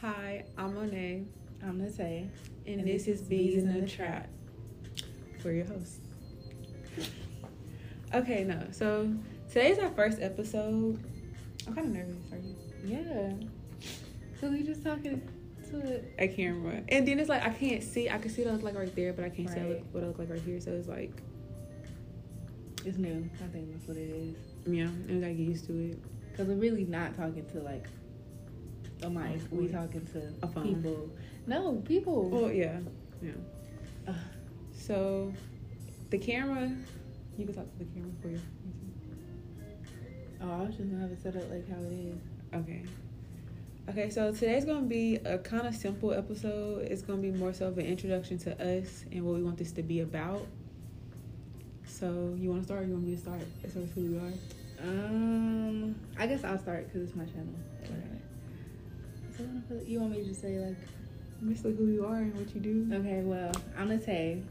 Hi, I'm Monet. I'm Nakai. And this is Bees in the Trap. We're your hosts. Okay, no. So today's our first episode. I'm kind of nervous, are you? Yeah. So we just talking to a camera. And then it's like, I can't see. I can see what I look like right there, but I can't see what I look like right here. So it's like, it's new. I think that's what it is. Yeah, and I get used to it. Because we're really not talking to like a mic. We talking to a phone. People. No, people. Oh, yeah. Yeah. So the camera, you can talk to the camera for you. Oh, I was just gonna have it set up like how it is. Okay. Okay, so today's gonna be a kind of simple episode. It's gonna be more so of an introduction to us and what we want this to be about. So you want to start or you want me to start as far as who we are? I guess I'll start because it's my channel. All right. So you want me to just say like basically who you are and what you do? Okay, well, I'm Nakai.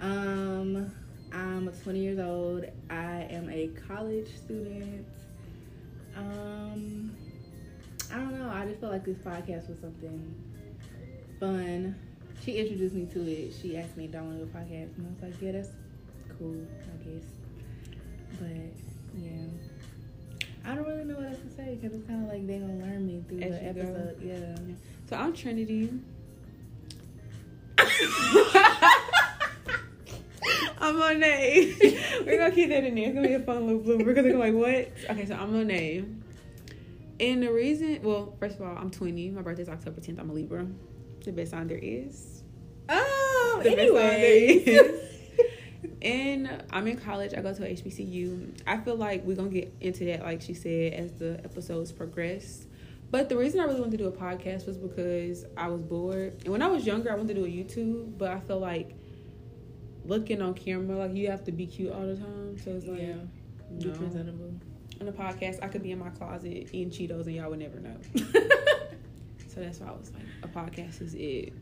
I'm 20 years old. I am a college student. I don't know. I just felt like this podcast was something fun. She introduced me to it. She asked me if I want to do a podcast, and I was like, yeah, that's cool, I guess. But yeah, I don't really know what else to say because it's kind of like they gonna learn me through the episode. Yeah. So I'm Trinity. I'm Monet. We're gonna keep that in there. It's gonna be a fun little blooper because they're gonna be like, what? Okay, so I'm Monet. And the reason, well, first of all, I'm 20. My birthday's October 10th. I'm a Libra. The best sign there is. Oh, the anyway. Best sign there is. And I'm in college. I go to HBCU. I feel like we're gonna get into that, like she said, as the episodes progress. But the reason I really wanted to do a podcast was because I was bored. And when I was younger, I wanted to do a YouTube, but I feel like looking on camera, like you have to be cute all the time. So it's like, yeah, be presentable. On the podcast, I could be in my closet eating Cheetos and y'all would never know. So that's why I was like, a podcast is it.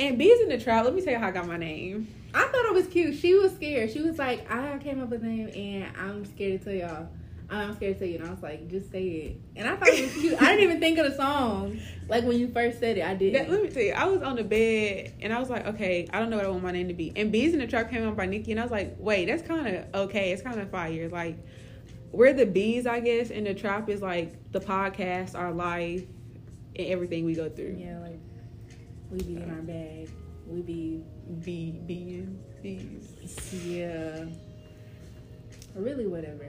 And Bees in the Trap, let me tell you how I got my name. I thought it was cute. She was scared. She was like, I came up with a name and I'm scared to tell y'all. I'm scared to tell you. And I was like, just say it. And I thought it was cute. I didn't even think of the song. Like when you first said it, I didn't. Let me tell you, I was on the bed and I was like, okay, I don't know what I want my name to be. And Bees in the Trap came up by Nikki and I was like, wait, that's kind of okay. It's kind of fire. Like, we're the bees, I guess, and the trap is like the podcast, our life, and everything we go through. Yeah, like we be in our bag. We be being bees. Yeah. Really, whatever.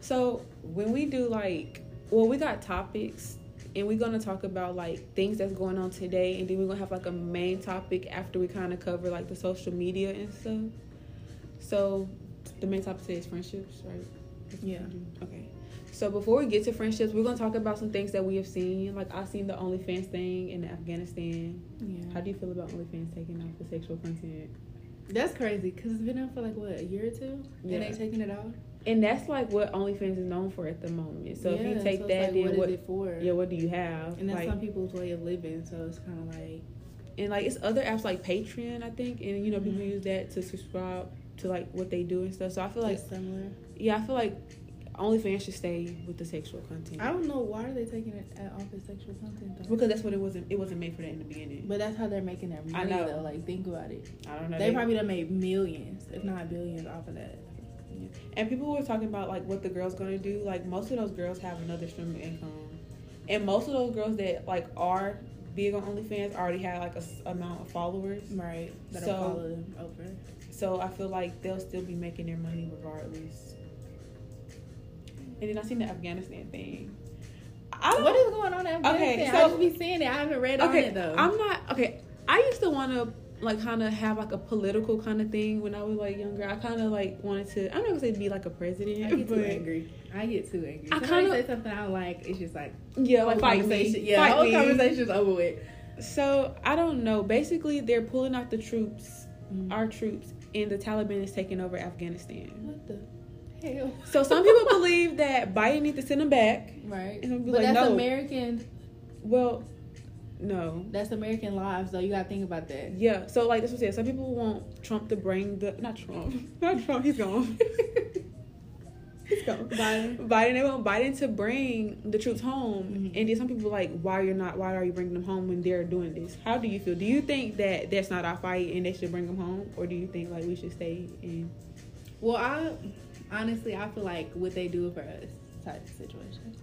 So when we do like, well, we got topics, and we're gonna talk about like things that's going on today, and then we're gonna have like a main topic after we kind of cover like the social media and stuff. So the main topic today is friendships, right? Yeah. Okay. So before we get to friendships, we're gonna talk about some things that we have seen. Like I seen the OnlyFans thing in Afghanistan. Yeah. How do you feel about OnlyFans taking off the sexual content? That's crazy because it's been out for like what, a year or two, yeah, and they taking it off. And that's like what OnlyFans is known for at the moment. So yeah, if you take so that, like, then what is it for? Yeah, what do you have? And that's like some people's way of living. So it's kind of like, and like it's other apps like Patreon, I think, and you know people use that to subscribe to like what they do and stuff. So I feel like that's similar. Yeah, I feel like OnlyFans should stay with the sexual content. I don't know why are they taking it off the sexual content though. Because that's what it wasn't. It wasn't made for that in the beginning. But that's how they're making their money. I know. Though. Like think about it. I don't know. They probably done made millions, if not billions, off of that. Yeah. And people were talking about like what the girl's gonna do. Like most of those girls have another stream of income, and most of those girls that like are big on OnlyFans already have like a amount of followers. Right. That'll follow them over. So I feel like they'll still be making their money regardless. And then I seen the Afghanistan thing. What is going on in Afghanistan? Okay, so, I just be seeing it. I haven't read on it though. I used to want to like kind of have like a political kind of thing when I was like younger. I kind of like wanted to. I'm not gonna say be like a president. I get too angry. I kind of say something I like. It's just like fight me. Conversation's over with. So I don't know. Basically, they're pulling out the troops, our troops, and the Taliban is taking over Afghanistan. What the? Hell. So some people believe that Biden needs to send them back, right? And but like, that's no. American. Well, no, that's American lives, though. You gotta think about that. Yeah. So like that's what I said. Some people want Trump to bring the not Trump, he's gone. Let's go. Biden. They want Biden to bring the troops home, mm-hmm. and then some people are like, why are you bringing them home when they're doing this? How do you feel? Do you think that that's not our fight and they should bring them home, or do you think like we should stay in? Well, I feel like what they do for us type of situation.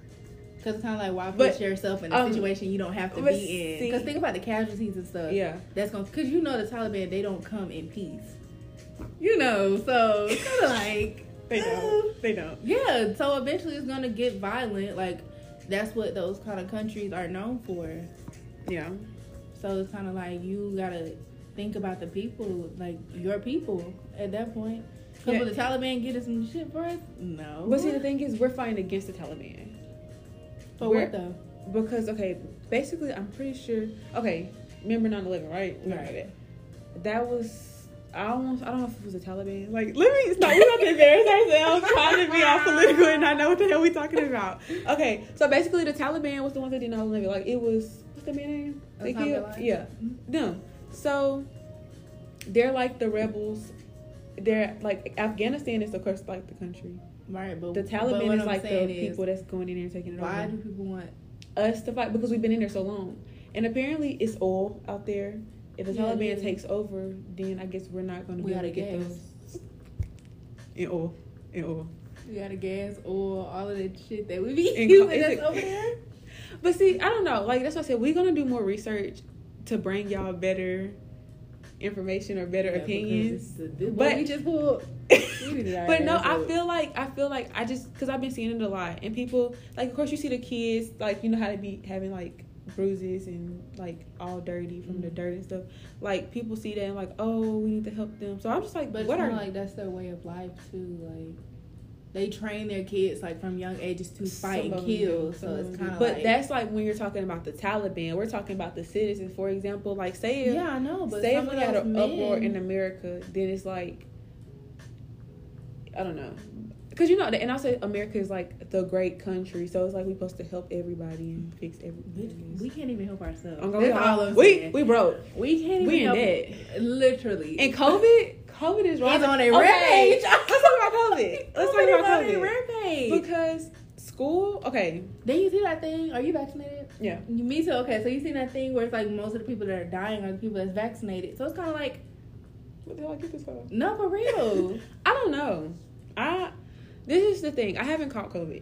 Because it's kind of like, why put yourself in a situation you don't have to be in? Because think about the casualties and stuff. Yeah. That's going to... Because you know the Taliban, they don't come in peace. You know, so it's kind of like... They don't. Yeah, so eventually it's going to get violent. Like, that's what those kind of countries are known for. Yeah. So it's kind of like, you got to think about the people, like, your people at that point. Because will the Taliban get us some shit for us? No. But see, the thing is, we're fighting against the Taliban. But what though? Because, okay, basically, I'm pretty sure... Okay, remember 9/11, right? Remember that. That was... I don't know if it was the Taliban. Like, let me stop. We're about to embarrass ourselves trying to be all political and not know what the hell we're talking about. Okay, so basically, the Taliban was the ones that didn't know the living. Like, it was... What's the man's name? They killed? Yeah. Them. So, they're like the rebels. They're like... Afghanistan is, of course, like the country. Right, but the Taliban is like the people that's going in there and taking it over. Why do people want us to fight? Because we've been in there so long, and apparently it's oil out there. If the Taliban takes over, then I guess we're not going to be able to get those in oil. We got a gas, oil, all of that shit that we be using that's over there. But see, I don't know. Like that's what I said. We're gonna do more research to bring y'all better information or better opinions. But we just pulled. But no, I feel like I just, because I've been seeing it a lot, and people, like, of course you see the kids, like, you know how they be having like bruises and like all dirty from the dirt and stuff. Like people see that and like, oh, we need to help them. So I'm just like, but what are like that's their way of life too. Like they train their kids like from young ages to fight and kill. So it's kind of but like, that's like when you're talking about the Taliban. We're talking about the citizens, for example. Like say, yeah, I know. But say if we had an uproar in America, then it's like. I don't know, because you know, and I say America is like the great country, so it's like we're supposed to help everybody and fix everything. We can't even help ourselves. We broke. We can't even help. We in debt, literally. And COVID is rising. He's on a rampage. Let's talk about COVID. Because school. Okay. Then you see that thing. Are you vaccinated? Yeah. Me too. Okay. So you see that thing where it's like most of the people that are dying are the people that's vaccinated. So it's kind of like, what the hell I get this for? No, for real. I don't know. This is the thing. I haven't caught COVID,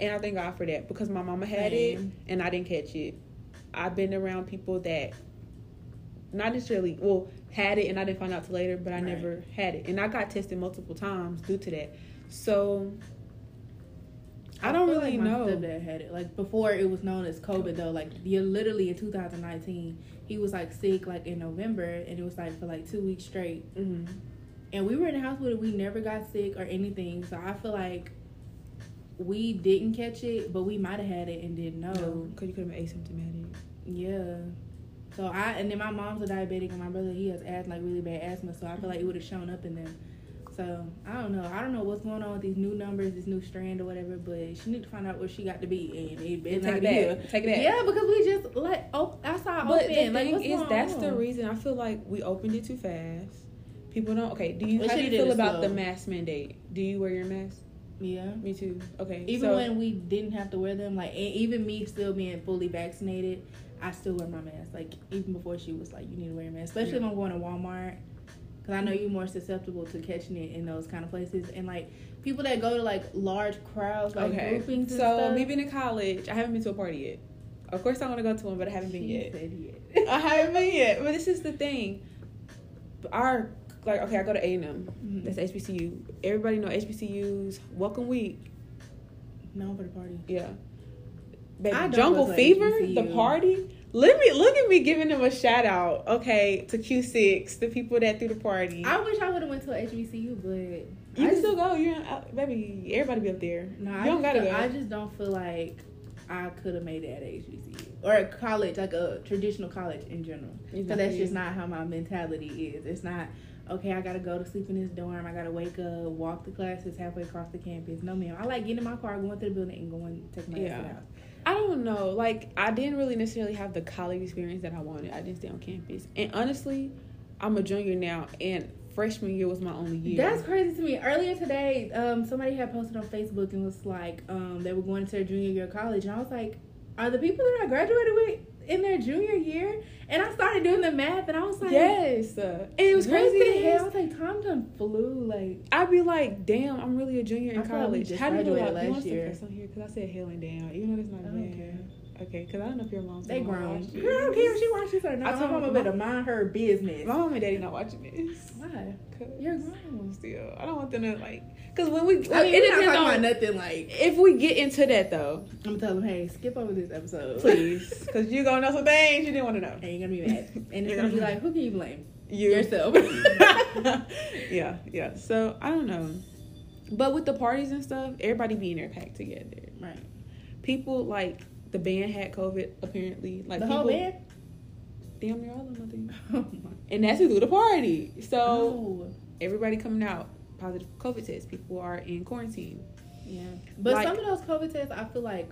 and I thank God for that, because my mama had it, and I didn't catch it. I've been around people that not necessarily, well, had it, and I didn't find out till later, but I never had it. And I got tested multiple times due to that. So, I don't really know. My stepdad had it. Like, before it was known as COVID, though. Like, you're literally in 2019, he was, like, sick, like, in November, and it was, like, for, like, 2 weeks straight. Mm-hmm. And we were in the hospital. We never got sick or anything. So I feel like we didn't catch it, but we might have had it and didn't know. No, because you could have been asymptomatic. Yeah. So and then my mom's a diabetic, and my brother, he has asthma, like, really bad asthma. So I feel like it would have shown up in them. So I don't know. I don't know what's going on with these new numbers, this new strand or whatever. But she need to find out where she got to be, and it better take it back. Yeah, because we just like outside but open. But the thing is, that's the reason I feel like we opened it too fast. People don't. Okay, how do you feel about the mask mandate? Do you wear your mask? Yeah, me too. Okay, even when we didn't have to wear them, like, and even me still being fully vaccinated, I still wear my mask. Like even before she was like, you need to wear your mask, especially if I'm going to Walmart. Because I know you're more susceptible to catching it in those kind of places. And, like, people that go to, like, large crowds, like, groupings and stuff. So, me being in college, I haven't been to a party yet. Of course, I want to go to one, but I haven't been yet. I haven't been yet. But this is the thing. I go to A and M. Mm-hmm. That's HBCU. Everybody know HBCU's Welcome Week. No, for the party. Yeah. Baby, Jungle Fever, HBCU. The party. Look at me giving them a shout out, okay, to Q6, the people that threw the party. I wish I would have went to a HBCU, but you can still go. Baby, everybody be up there. No, I just don't feel like I could have made it at a HBCU or a college, like a traditional college in general. Because that's just not how my mentality is. It's not okay. I gotta go to sleep in this dorm. I gotta wake up, walk the classes halfway across the campus. No, ma'am. I like getting in my car, going to the building, and going take my ass to the house. I don't know. Like, I didn't really necessarily have the college experience that I wanted. I didn't stay on campus. And honestly, I'm a junior now. And freshman year was my only year. That's crazy to me. Earlier today, somebody had posted on Facebook and was like, they were going to their junior year of college. And I was like, are the people that I graduated with in their junior year? And I started doing the math, and I was like, yes. And it was crazy. What the hell? I was like, time done flew. Like, I'd be like, damn, I'm really a junior in college. How do you do that last year? Because I said hell and damn, even though it's not bad. Okay, because I don't know if your mom's they grown. Girl, I don't care if she watches or not. I told my mom better mind her business. My mom and daddy not watching this. Why? You're grown still. I don't want them to like. Because when we, I mean, it depends not on nothing. Like, if we get into that though, I'm gonna tell them, hey, skip over this episode, please, because you're gonna know some things you didn't want to know, and you're gonna be mad, and it's gonna be like, who can you blame? Yourself. Yeah. So I don't know, but with the parties and stuff, everybody being there packed together, right? People like. The band had COVID, apparently. Like the people, whole band? Damn near all of them, I think. And that's who threw the party. So, Everybody coming out, positive COVID tests. People are in quarantine. Yeah. But like, some of those COVID tests, I feel like,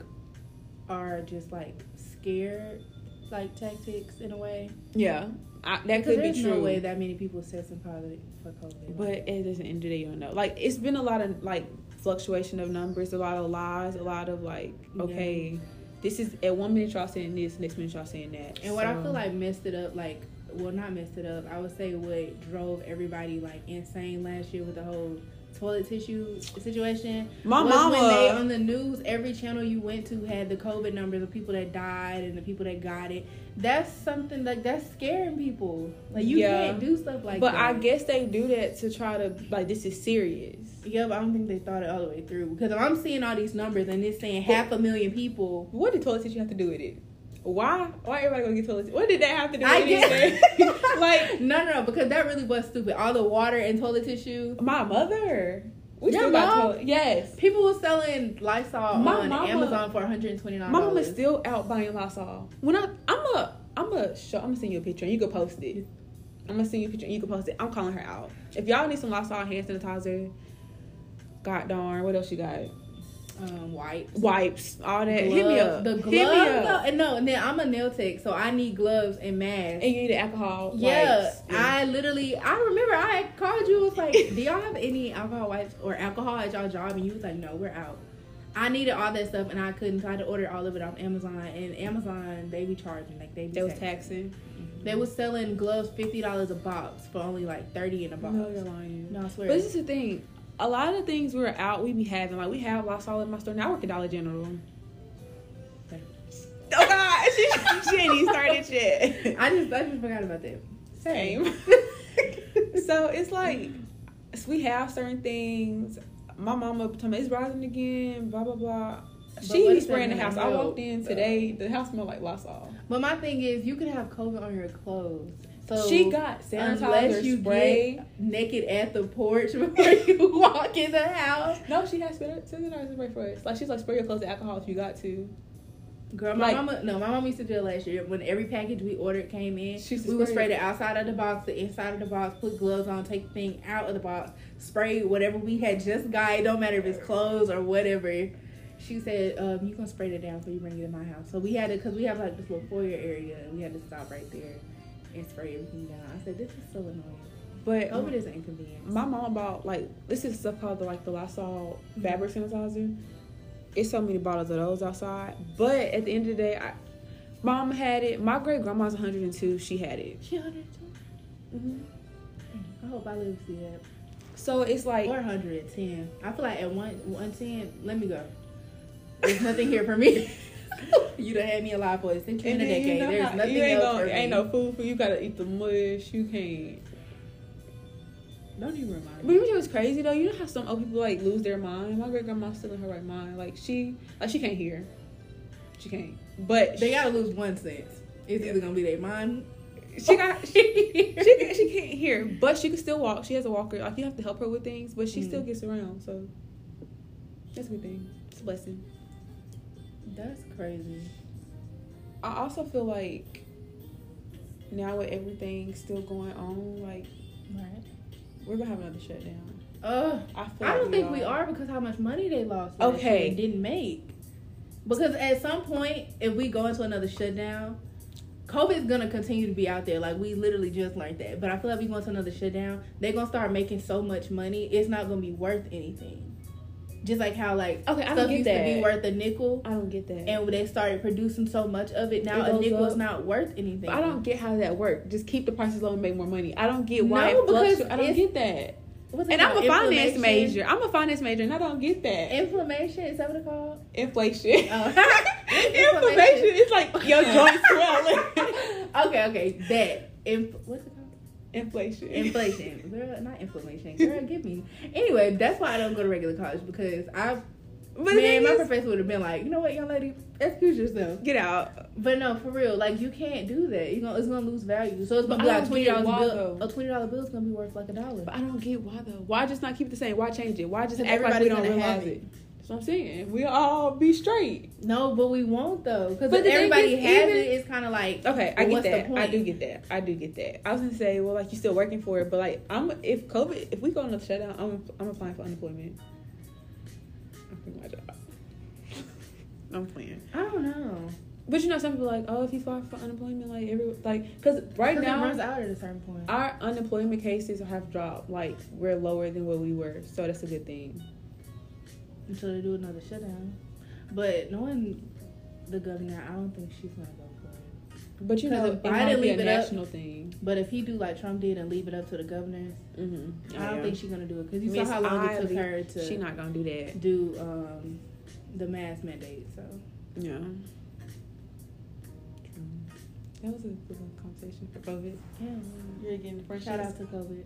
are just, like, scared, like, tactics in a way. Yeah. That could be true. There's no way that many people testing positive for COVID. But at the end of the day, you don't know. Like, it's been a lot of, like, fluctuation of numbers, a lot of lies, a lot of, like, okay... Yeah. This is, at one minute y'all saying this, next minute y'all saying that. And what I feel like messed it up, like, well, not messed it up. I would say what drove everybody, like, insane last year with the whole toilet tissue situation. My mama. When they, on the news, every channel you went to had the COVID numbers of people that died and the people that got it. That's something, like, that's scaring people. Like, you can't do stuff like that. But I guess they do that to try to, like, this is serious. Yeah, but I don't think they thought it all the way through. Because if I'm seeing all these numbers and it's saying 500,000 people. What did toilet tissue have to do with it? Why everybody gonna get toilet tissue? What did that have to do with anything? Like, no, because that really was stupid. All the water and toilet tissue. My mother. We still got toilet. Yes. People were selling Lysol Amazon for $129. My mama's still out buying Lysol. When I'm gonna send you a picture and you can post it. I'm gonna send you a picture and you can post it. I'm calling her out. If y'all need some Lysol hand sanitizer. God darn, what else you got? Wipes, all that. Gloves. Hit me up. The gloves? And then I'm a nail tech, so I need gloves and masks. And you need alcohol wipes. Yeah, I remember I called you and was like, do y'all have any alcohol wipes or alcohol at y'all job? And you was like, no, we're out. I needed all that stuff, and I couldn't. So I had to order all of it off Amazon. And Amazon, they be charging. Like, they was taxing. Mm-hmm. They was selling gloves $50 a box for only like $30 in a box. No, you're lying. No, I swear. But this is the thing. A lot of things we're out, we be having. Like, we have Lysol in my store. Now I work at Dollar General. Okay. Oh, God. She ain't even started yet. I just forgot about that. Same. So, it's like, we have certain things. My mama told me, it's rising again, blah, blah, blah. She spraying the house. I walked in today. The house smelled like Lysol. But my thing is, you could have COVID on your clothes. So she got sanitizer spray. Get naked at the porch before you walk in the house. No, she has sanitizer spray for us. Like, she's like, spray your clothes with alcohol if you got to. Girl, my mama used to do it last year. When every package we ordered came in, we would spray it outside of the box, the inside of the box, put gloves on, take the thing out of the box, spray whatever we had just got. It don't matter if it's clothes or whatever. She said, you can spray it down before you bring it in my house. So we had to, because we have like this little foyer area, and we had to stop right there. And spray everything down. I said, this is so annoying. But COVID is an inconvenience. My mom bought, like, this is stuff called the Lysol fabric sanitizer. It's so many bottles of those outside. But at the end of the day, mom had it. My great grandma's 102. She had it. She 102? Mm-hmm. I hope I live to see that. So it's like 410. I feel like at 110, let me go. There's nothing here for me. You done had me alive for a century and a decade. There's nothing else for me. Ain't no food for you. You gotta eat the mush. You can't. Don't even remind me. But you know what's crazy though? You know how some old people like lose their mind? My great grandma's still in her right mind. Like she can't hear. She can't. But they gotta lose one sense. It's either gonna be their mind. She can't hear, but she can still walk. She has a walker. Like you have to help her with things, but she still gets around. So that's a good thing. It's a blessing. That's crazy. I also feel like now with everything still going on, like, right. We're going to have another shutdown. I don't think we are because how much money they lost and didn't make. Because at some point, if we go into another shutdown, COVID is going to continue to be out there. Like, we literally just learned that. But I feel like we're going to another shutdown. They're going to start making so much money, it's not going to be worth anything. Just like how, like, okay, stuff I don't get used that. To be worth a nickel. I don't get that. And they started producing so much of it, now it a nickel is not worth anything. But I don't get how that works. Just keep the prices low and make more money. I don't get why it fluctuates. I don't get that. And I'm a finance major. And I don't get that. Inflammation? Is that what it's called? Inflation. Oh. Inflammation is like your joints swelling. Okay. That. What's it called? Inflation. Girl, not inflammation. Girl, give me. Anyway, that's why I don't go to regular college, because my professor would have been like, you know what, young lady, excuse yourself. Get out. But no, for real, like, you can't do that. It's going to lose value. So it's going to be like $20 bill. A $20 bill is going to be worth like $1. But I don't get why, though. Why just not keep it the same? Why change it? Why just act like we don't realize it? That's what I'm saying. We'll all be straight. No, but we won't, though. Because if everybody has it, it's kind of like, okay, I get that. I do get that. I was going to say, well, like, you're still working for it. But, like, if we go on a shutdown, I'm applying for unemployment. My job. I'm playing. I don't know, but some people are like, oh, if you file for unemployment, like because right now it runs out at a certain point. Our unemployment cases have dropped. Like, we're lower than what we were, so that's a good thing. Until they do another shutdown, but knowing the governor, I don't think she's gonna go for it. But it might be a national thing. But if he do like Trump did and leave it up to the governors, I don't think she's gonna do it, because you saw how long it took her to. She's not gonna do that. Do the mask mandate. So yeah, true. That was a good conversation for COVID. Yeah, you're getting the first shout out to COVID.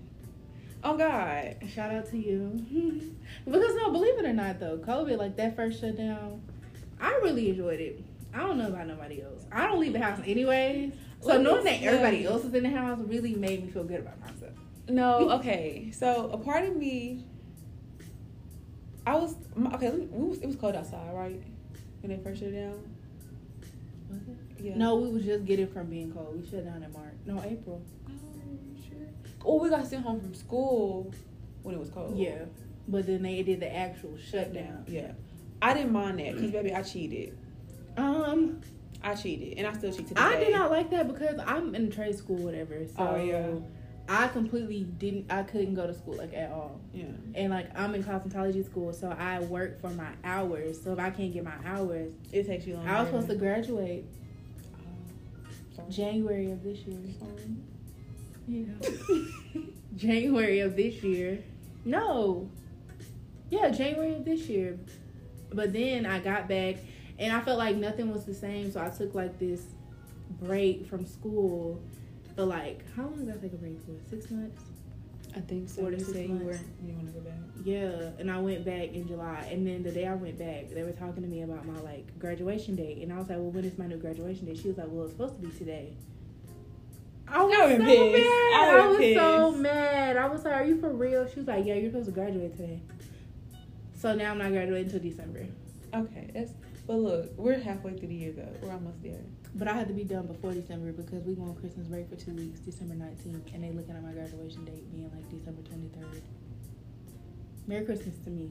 Oh God, shout out to you. Because no, believe it or not though, COVID, like that first shutdown, I really enjoyed it. I don't know about nobody else. I don't leave the house anyways. So knowing that everybody else is in the house really made me feel good about myself. No, okay. So a part of me, it was cold outside, right? When they first shut down. Was it? Yeah. No, we was just getting from being cold. We shut down in March. No, April. Oh, sure. Oh, we got sent home from school when it was cold. Yeah. But then they did the actual shutdown. Yeah. I didn't mind that because, baby, I cheated. I cheated, and I still cheat today. I did not like that because I'm in trade school, whatever. So I completely couldn't go to school like at all. Yeah. And like I'm in cosmetology school, so I work for my hours. So if I can't get my hours, it takes you longer. I was supposed to graduate January of this year. Yeah. January of this year. No. Yeah, January of this year. But then I got back. And I felt like nothing was the same, so I took, like, this break from school for, like, how long did I take a break for? 6 months? I think so. 4 to 6 months. You didn't want to go back? Yeah, and I went back in July. And then the day I went back, they were talking to me about my, like, graduation date. And I was like, well, when is my new graduation date? She was like, well, it's supposed to be today. I was so mad. I was like, are you for real? She was like, yeah, you're supposed to graduate today. So now I'm not graduating until December. Okay, but look, we're halfway through the year, though. We're almost there. But I had to be done before December because we go on Christmas break for 2 weeks, December 19th, and they looking at my graduation date being, like, December 23rd. Merry Christmas to me,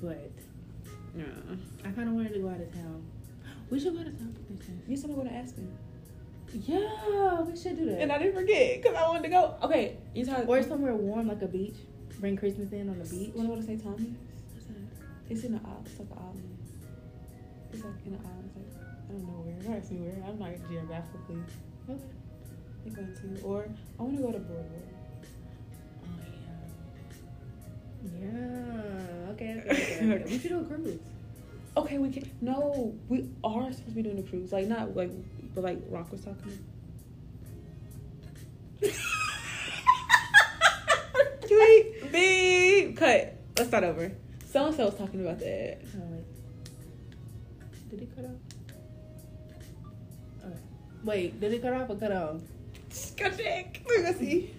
but I kind of wanted to go out of town. We should go out of town for Christmas. You said I would have asked him. Yeah, we should do that. And I didn't forget because I wanted to go. Okay. Or somewhere warm, like a beach. Bring Christmas in on the beach. What do I want to say, Tommy? What's that? It's in the island. It's like an island. It's like in the islands, like, I don't know where. Not actually where. I'm not geographically. Okay. You're going to. Or I want to go to Bordeaux. Oh, yeah. Yeah. Okay. We should do a cruise. Okay, we can. No, we are supposed to be doing a cruise. Like, not like, but like Rock was talking. Sweet. Beep. Cut. Let's start over. So and so was talking about that. Did it cut off? Okay. Wait, did it cut off or cut off? Just go check. Let's see.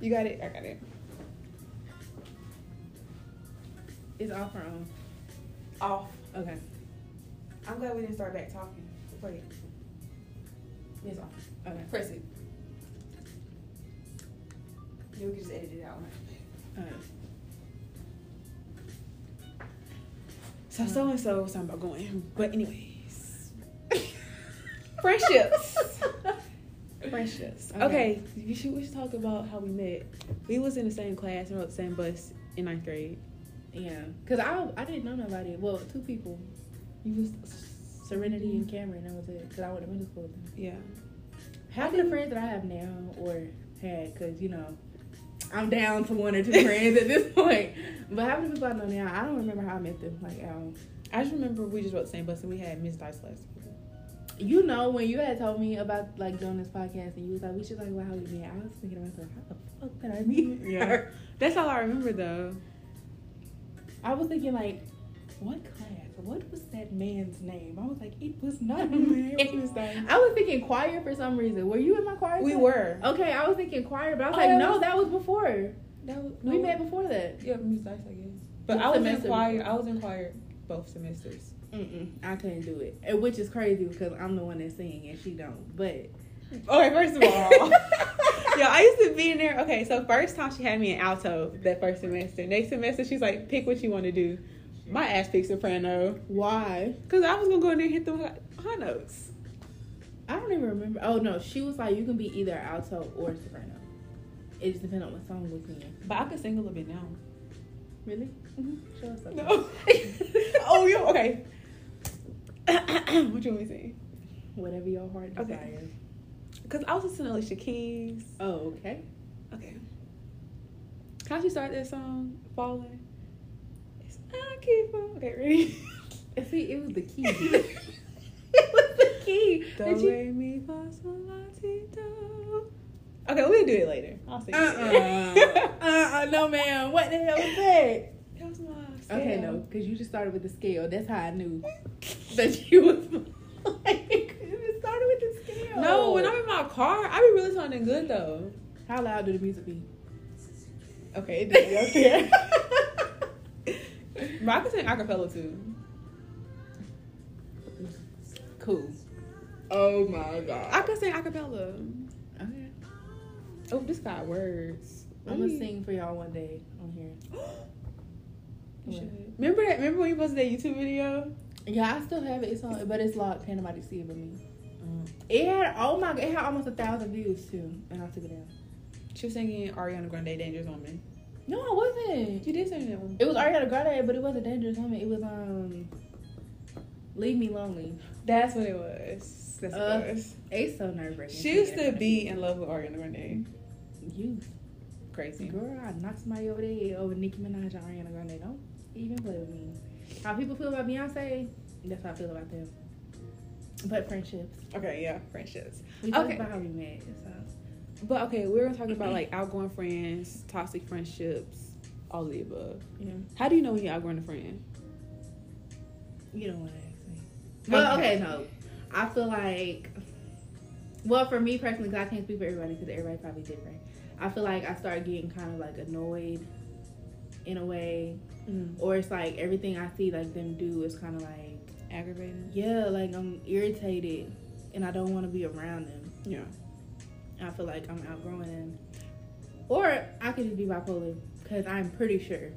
You got it? I got it. It's off or on? Off. Okay. I'm glad we didn't start back talking. Wait. It's off. Okay. Press it. You can just edit it out. Alright. So and so was talking about going. But anyways. Friendships. precious. Okay, we should talk about how we met. We was in the same class and rode the same bus in 9th grade. Yeah, because I didn't know nobody. Well, 2 people. You was Serenity and Cameron. That was it. Because I went to middle school then. Yeah. Half of the friends that I have now or had, because you know, I'm down to 1 or 2 friends at this point. But how many people I know now? I don't remember how I met them. Like, I just remember we just rode the same bus and we had Miss Dice last week. You know, when you had told me about like doing this podcast and you was like, we should talk about how we met, I was thinking to myself, how the fuck did I meet her? Yeah. That's all I remember though. I was thinking like, what class? What was that man's name? I was like, it was not me. I was thinking choir for some reason. Were you in my choir? We were. Okay, I was thinking choir, but I was that was before. We met before that. Yeah, Miss Dice, I guess. But I was in choir. I was in choir both semesters. I couldn't do it, and which is crazy because I'm the one that sings and she don't. But okay, first of all, yo, I used to be in there. Okay, so first time she had me in alto that first semester. Next semester she's like, pick what you want to do. My ass picked soprano. Why? Because I was gonna go in there and hit the high notes. I don't even remember. Oh no, she was like, you can be either alto or soprano. It just depends on what song we're singing. But I could sing a little bit now. Really? Mm-hmm. Show us something. No. Oh, yo. Okay. What you want me to say? Whatever your heart desires. Because I was listening to Alicia Keys. Oh, okay. Okay. How'd you start that song? Falling. It's I keep on. Okay, ready? See, it was the key. It was the key. Okay, we'll do it later. I'll see you. No, ma'am. What the hell was that? That was my scale. Okay, no, because you just started with the scale. That's how I knew that you was like, you just started with the scale. No, when I'm in my car, I be really sounding good, though. How loud do the music be? Okay, it does. Okay. But I can sing acapella, too. Cool. Oh, my God. I could sing acapella. Oh, this got words. I'm gonna sing for y'all one day on here. You should. Remember that? Remember when you posted that YouTube video? Yeah, I still have it. It's on, but it's locked. Can't nobody see it but me. It had it had almost 1,000 views too, and I took it down. She was singing Ariana Grande, "Dangerous Woman." No, I wasn't. You did sing that one. It was Ariana Grande, but it wasn't "Dangerous Woman." It was "Leave Me Lonely." That's what it was. That's what it was. It's so nerve-wracking. She used to be in love with Ariana Grande. You crazy girl, I knocked somebody over their head over Nicki Minaj and Ariana Grande. Don't even play with me. How people feel about Beyonce, that's how I feel about them. But friendships. Okay, yeah, friendships. We talked about how we met. So. But okay, we were talking about like outgoing friends, toxic friendships, all of the above. Yeah. How do you know when you're outgrowing a friend? You don't want to ask me. Well, okay, no. I feel like, well, for me personally, because I can't speak for everybody because everybody's probably different. I feel like I start getting kind of like annoyed in a way, or it's like everything I see like them do is kind of like aggravating. Yeah, like I'm irritated and I don't want to be around them. Yeah, I feel like I'm outgrowing them, or I could just be bipolar because I'm pretty sure.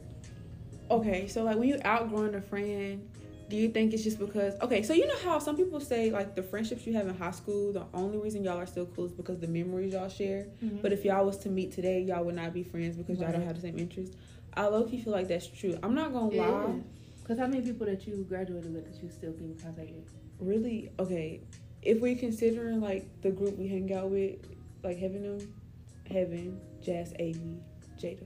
Okay, so like when you outgrowing a friend, do you think it's just because? Okay, so you know how some people say like the friendships you have in high school, the only reason y'all are still cool is because the memories y'all share. Mm-hmm. But if y'all was to meet today, y'all would not be friends because y'all don't have the same interests. I low-key feel like that's true. I'm not gonna lie. Because how many people that you graduated with that you still keep in contact with? Really? Okay, if we're considering like the group we hang out with, like Heaven, Jazz, Avi, Jada.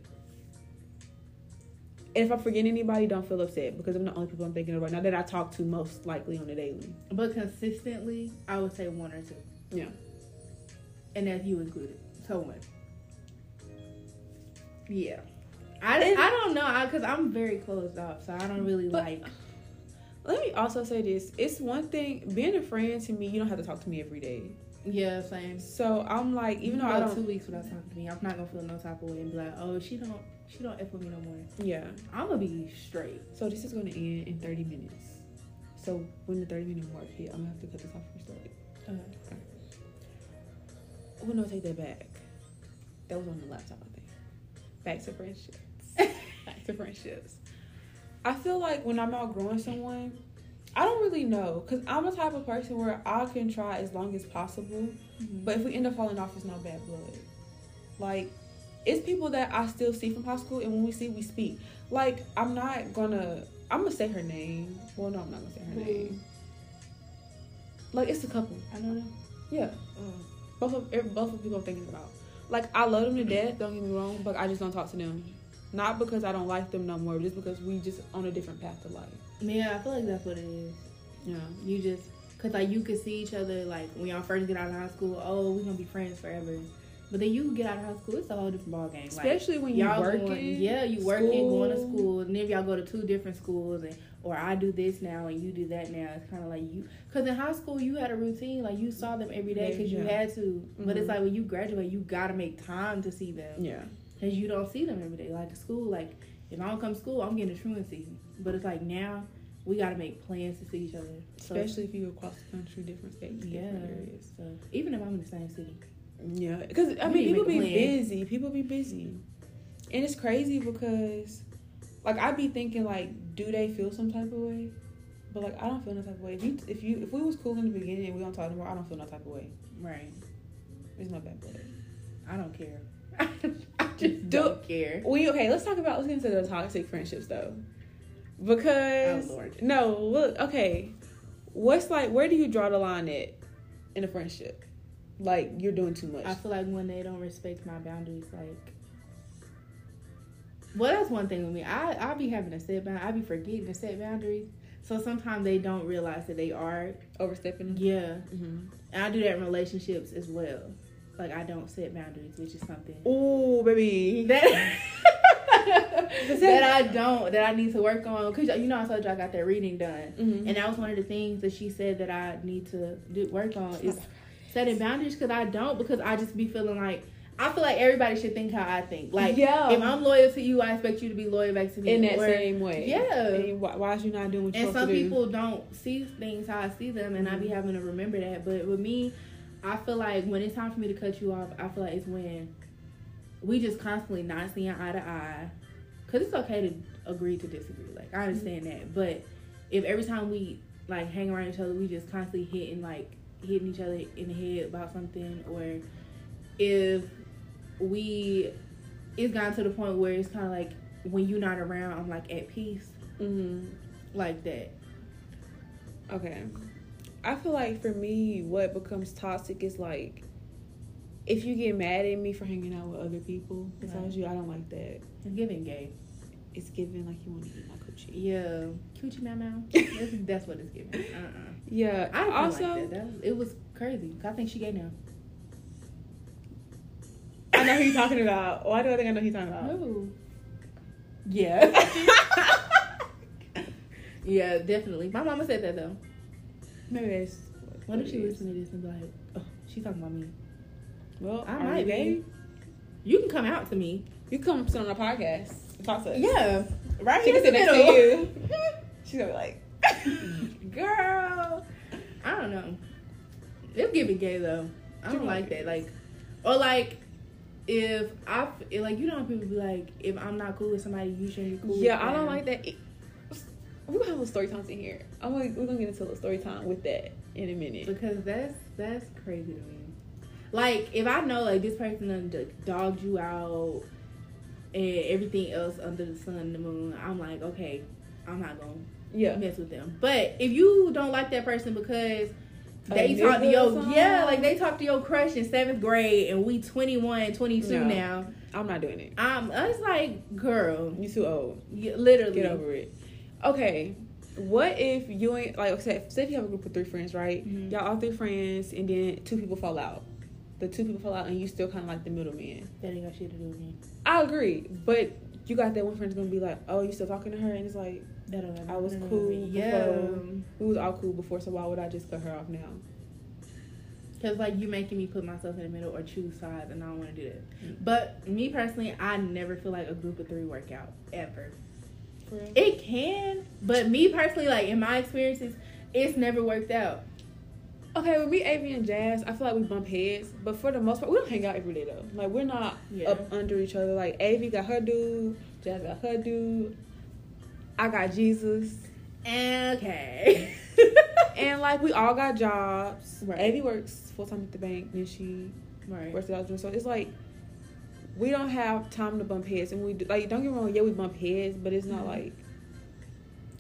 If I forget anybody, don't feel upset because I'm the only people I'm thinking of right now that I talk to most likely on the daily. But consistently, I would say 1 or 2. Yeah. And that's you included. So 1. Yeah. I don't know because I'm very closed off, so I don't really like. Let me also say this. It's one thing, being a friend to me, you don't have to talk to me every day. Yeah, same. So I'm like, even though I don't, 2 weeks without talking to me, I'm not gonna feel no type of way and be like, oh, she don't F with me no more. Yeah, I'm gonna be straight. So this is gonna end in 30 minutes. So when the 30-minute mark hit, I'm gonna have to cut this off for slowly. Okay. Oh no, take that back. That was on the laptop, I think. Back to friendships. I feel like when I'm outgrowing someone, I don't really know, because I'm a type of person where I can try as long as possible, mm-hmm. but if we end up falling off, it's not bad blood. Like, it's people that I still see from high school, and when we see, we speak. Like, I'm gonna say her name. Well, no, I'm not gonna say her mm-hmm. name. Like, it's a couple. I know them. Yeah. Both of people I'm thinking about. Like, I love them to death, don't get me wrong, but I just don't talk to them. Not because I don't like them no more, but just because we just on a different path of life. Yeah, I feel like that's what it is. Yeah. You just, because, like, you could see each other, like, when y'all first get out of high school, oh, we're going to be friends forever. But then you get out of high school, it's a whole different ballgame. Especially when y'all working. Going to school, and then y'all go to two different schools, and or I do this now and you do that now. It's kind of like you, because in high school you had a routine, like you saw them every day because you had to. Mm-hmm. But it's like when you graduate, you gotta make time to see them. Yeah, because you don't see them every day. Like school, like if I don't come to school, I'm getting a truancy. But it's like now we gotta make plans to see each other, so, especially if you across the country, different states, different areas. So even if I'm in the same city. Yeah, because I mean, people be busy, and it's crazy because, like, I be thinking, like, do they feel some type of way? But, like, I don't feel no type of way. If we was cool in the beginning and we don't talk anymore, I don't feel no type of way. Right. It's not that bad. I don't care. I just don't care. Okay, let's get into the toxic friendships, though. Because, oh, Lord. No, look, okay. What's, like, where do you draw the line at in a friendship? Like, you're doing too much. I feel like when they don't respect my boundaries, like... Well, that's one thing with me. I be having to set boundaries. I be forgetting to set boundaries. So sometimes they don't realize that they are... overstepping. Yeah. Mm-hmm. And I do that in relationships as well. Like, I don't set boundaries, which is something... Ooh, baby. That I need to work on. Because, you know, I told you I got that reading done. Mm-hmm. And that was one of the things that she said that I need to work on is... setting boundaries, because I just be feeling like, I feel like everybody should think how I think. Like, if I'm loyal to you, I expect you to be loyal back to me. In that same way. Yeah. And why is you not doing what you're supposed to do? And some people don't see things how I see them, and mm-hmm. I be having to remember that. But with me, I feel like when it's time for me to cut you off, I feel like it's when we just constantly not seeing eye to eye. Because it's okay to agree to disagree. Like, I understand mm-hmm. that. But if every time we, like, hang around each other, we just constantly hitting each other in the head about something, or if it's gotten to the point where it's kind of like when you're not around, I'm like at peace, mm-hmm. like that. Okay, I feel like for me, what becomes toxic is like if you get mad at me for hanging out with other people besides you. I don't like that. It's giving gay. It's giving like you want to eat my coochie. Yeah, coochie meow meow. That's what it's giving. Yeah, I also like that. It was crazy. I think she gay now. I know who you're talking about. Why do I think I know who you're talking about? Ooh. Yeah. Yeah, definitely. My mama said that though. Maybe that's what if she listens to this and be like, "Oh, she's talking about me." Well, I might be. You can come out to me. You come sit on a podcast and talk to us. Yeah, right. She can sit next to you. She's gonna be like. Girl, I don't know. It's giving gay though. I don't like that. Like, or like, you know how people be like, if I'm not cool with somebody, you shouldn't be cool. Yeah, with them. I don't like that. We gonna have a little story time in here. We're gonna get into a little story time with that in a minute because that's crazy to me. Like, if I know like this person done dogged you out and everything else under the sun and the moon, I'm like, okay, I'm not gonna. Yeah, mess with them. But if you don't like that person because they talk to your crush in 7th grade and we 21, 22 now, I'm not doing it. I was like, girl, you too old. Literally, get over it. Okay, what if you ain't like? Say if you have a group of 3 friends, right? Mm-hmm. Y'all all 3 friends, and then 2 people fall out. The 2 people fall out, and you still kind of like the middleman. That ain't got shit to do with me. I agree, but you got that one friend's gonna be like, oh, you still talking to her, and it's like. I was cool before. We was all cool before, so why would I just cut her off now? Because, like, you making me put myself in the middle or choose sides, and I don't want to do that. Mm-hmm. But me personally, I never feel like a group of 3 workout, ever. Right. It can, but me personally, like, in my experiences, it's never worked out. Okay, with me, Avi, and Jazz, I feel like we bump heads, but for the most part, we don't hang out every day, though. Like, we're not up under each other. Like, Avi got her dude, Jazz got her dude. I got Jesus. Okay. And like we all got jobs. Right. Avi works full time at the bank, and she works at the house. So it's like we don't have time to bump heads, and we do, like, don't get me wrong. Yeah, we bump heads, but it's not like.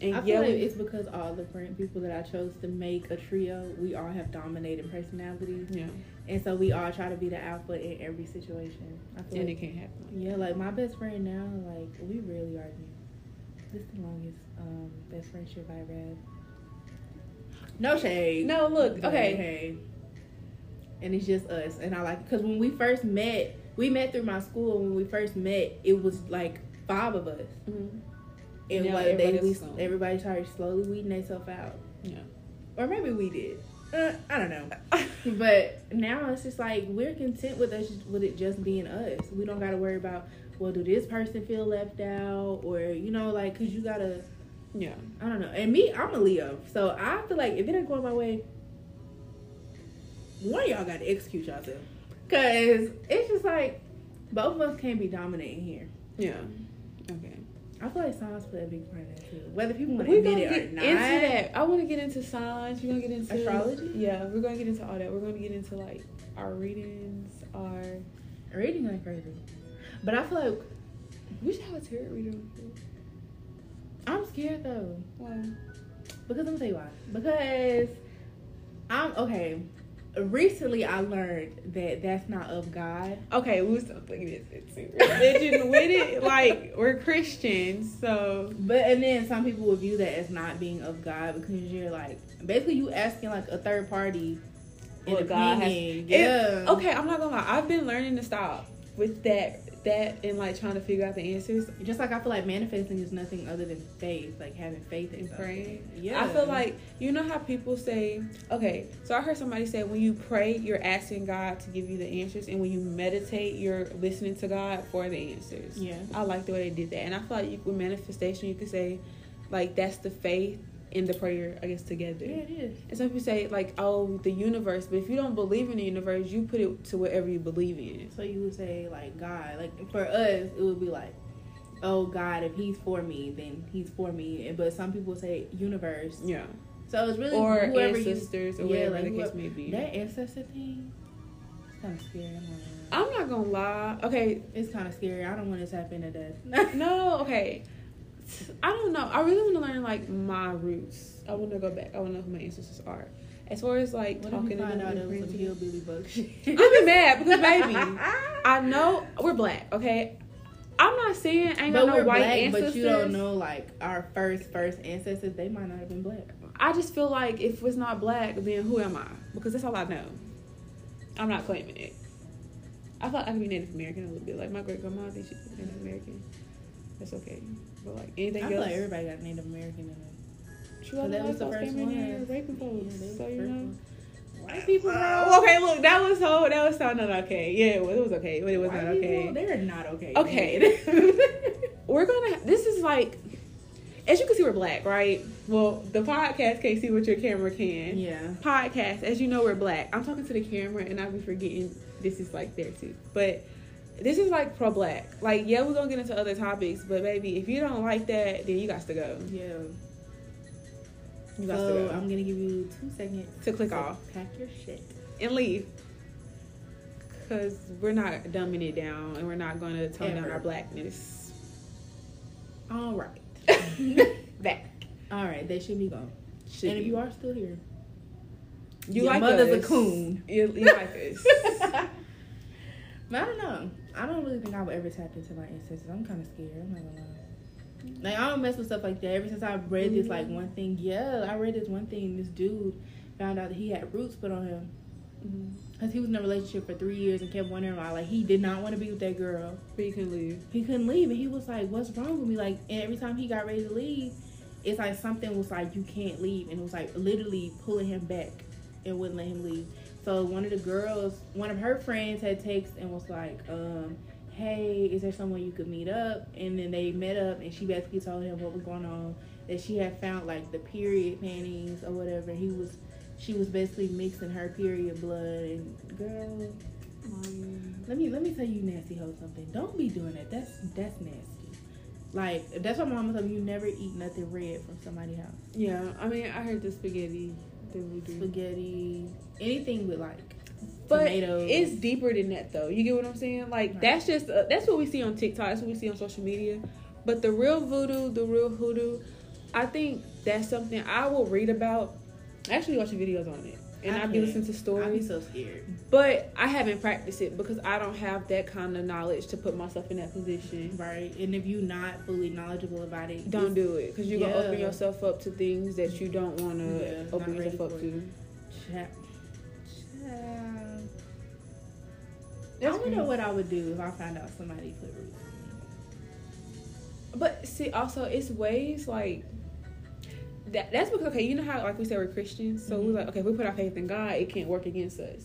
And I feel like it's because all the friend people that I chose to make a trio, we all have dominating personalities. Yeah. And so we all try to be the alpha in every situation. I feel and like, it can't happen. Yeah, like my best friend now, like we really argue. This is the longest best friendship I've had. No shade. No, look. Okay. Okay. And it's just us. And I like it. Because when we first met, we met through my school. When we first met, it was like 5 of us. Mm-hmm. And now like everybody started slowly weeding themselves out. Yeah. Or maybe we did. I don't know. But now it's just like we're content with it just being us. We don't got to worry about, well, do this person feel left out? Or, you know, like, because you got to... Yeah. I don't know. And me, I'm a Leo. So I feel like if it ain't going my way, one of y'all got to execute y'allself. Because it's just like both of us can't be dominating here. Yeah. Okay. I feel like signs play a big part of that too. Whether people want to admit it or not. Into that. I want to get into signs. We're going to get into... Astrology? Yeah. We're going to get into all that. We're going to get into like our readings, our... Reading like crazy. But I feel like we should have a tarot reader. I'm scared though. Why? Because I'm gonna tell you why. Because I'm okay. Recently, I learned that that's not of God. Okay, we still thinking it's religion with it. Like we're Christians, so. But and then some people will view that as not being of God because you're like basically you asking like a third party. What God has. Yeah. Okay, I'm not gonna lie. I've been learning to stop with that. That and like trying to figure out the answers. Just like I feel like manifesting is nothing other than faith, like having faith in praying. Yeah, I feel like you know how people say, okay, so I heard somebody say when you pray, you're asking God to give you the answers, and when you meditate, you're listening to God for the answers. Yeah, I like the way they did that, and I feel like with manifestation, you could say, like that's the faith and the prayer, I guess, together. Yeah, it is. And some people say like, oh, the universe, but if you don't believe in the universe, you put it to whatever you believe in. So you would say like God, like for us it would be like, oh God, if he's for me then he's for me, but some people say universe. Yeah, so it's really or whoever ancestors or whatever like the case may be. That ancestor thing, it's kind of scary. I'm not gonna lie. Okay, it's kind of scary. I don't want to tap into that. No, okay, I don't know. I really want to learn like my roots. I want to go back. I want to know who my ancestors are. As far as like what talking about some hillbilly bug shit. I've been mad because baby, I know we're black. Okay, I'm not saying I ain't got no white ancestors. But you don't know like our first ancestors. They might not have been black. I just feel like if it's not black, then who am I? Because that's all I know. I'm not claiming it. I thought I could be Native American a little bit. Like my great grandma, I think she was Native American. That's okay. But like anything else, I feel like everybody got Native American in it. True, so that was the first one. Here, raping folks, yeah, so you know, white people. Okay, look, that was so not okay. Yeah, it was okay, but it was white not okay. People, they're not okay. Okay, this is like, as you can see, we're black, right? Well, the podcast can't see what your camera can. Yeah, podcast, as you know, we're black. I'm talking to the camera, and I'll be forgetting this is like there too, but. This is like pro black. Like, yeah, we're gonna get into other topics, but baby, if you don't like that, then you got to go. Yeah. You got to go. I'm gonna give you 2 seconds to click off. Pack your shit. And leave. Because we're not dumbing it down and we're not gonna tone down our blackness. All right. Back. All right, they should be gone. Should and be. If you are still here, you your like mother's us. A coon. You like us. But I don't know. I don't really think I would ever tap into my ancestors. I'm kind of scared. I'm not gonna lie. Like, I don't mess with stuff like that. Ever since I read this, like, one thing. Yeah, I read this one thing. This dude found out that he had roots put on him. Because he was in a relationship for 3 years and kept wondering why. Like, he did not want to be with that girl. But he couldn't leave. He couldn't leave. And he was like, what's wrong with me? Like, and every time he got ready to leave, it's like something was like, you can't leave. And it was like literally pulling him back and wouldn't let him leave. So one of her friends had texted and was like, hey, is there someone you could meet up? And then they met up and she basically told him what was going on, that she had found like the period panties or whatever. She was basically mixing her period blood. And girl, let me tell you nasty hoe something. Don't be doing that. That's nasty. Like, that's why my mama told me you never eat nothing red from somebody's house. Yeah, I mean, I heard the spaghetti thing we do. Spaghetti, anything with like tomatoes. But it's deeper than that, though. You get what I'm saying? Like, right. That's just that's what we see on TikTok. That's what we see on social media. But the real voodoo, the real hoodoo, I think that's something I will read about. I actually watch videos on it, and I be listening to stories. I be so scared. But I haven't practiced it because I don't have that kind of knowledge to put myself in that position. Right. And if you're not fully knowledgeable about it, don't do it, because you're going to open yourself up to things that you don't want to open yourself up to. I wonder what I would do if I found out somebody put roots in me. But see, also, it's ways like... That's because, okay, you know how, like we said, we're Christians, so we're like, okay, if we put our faith in God, it can't work against us,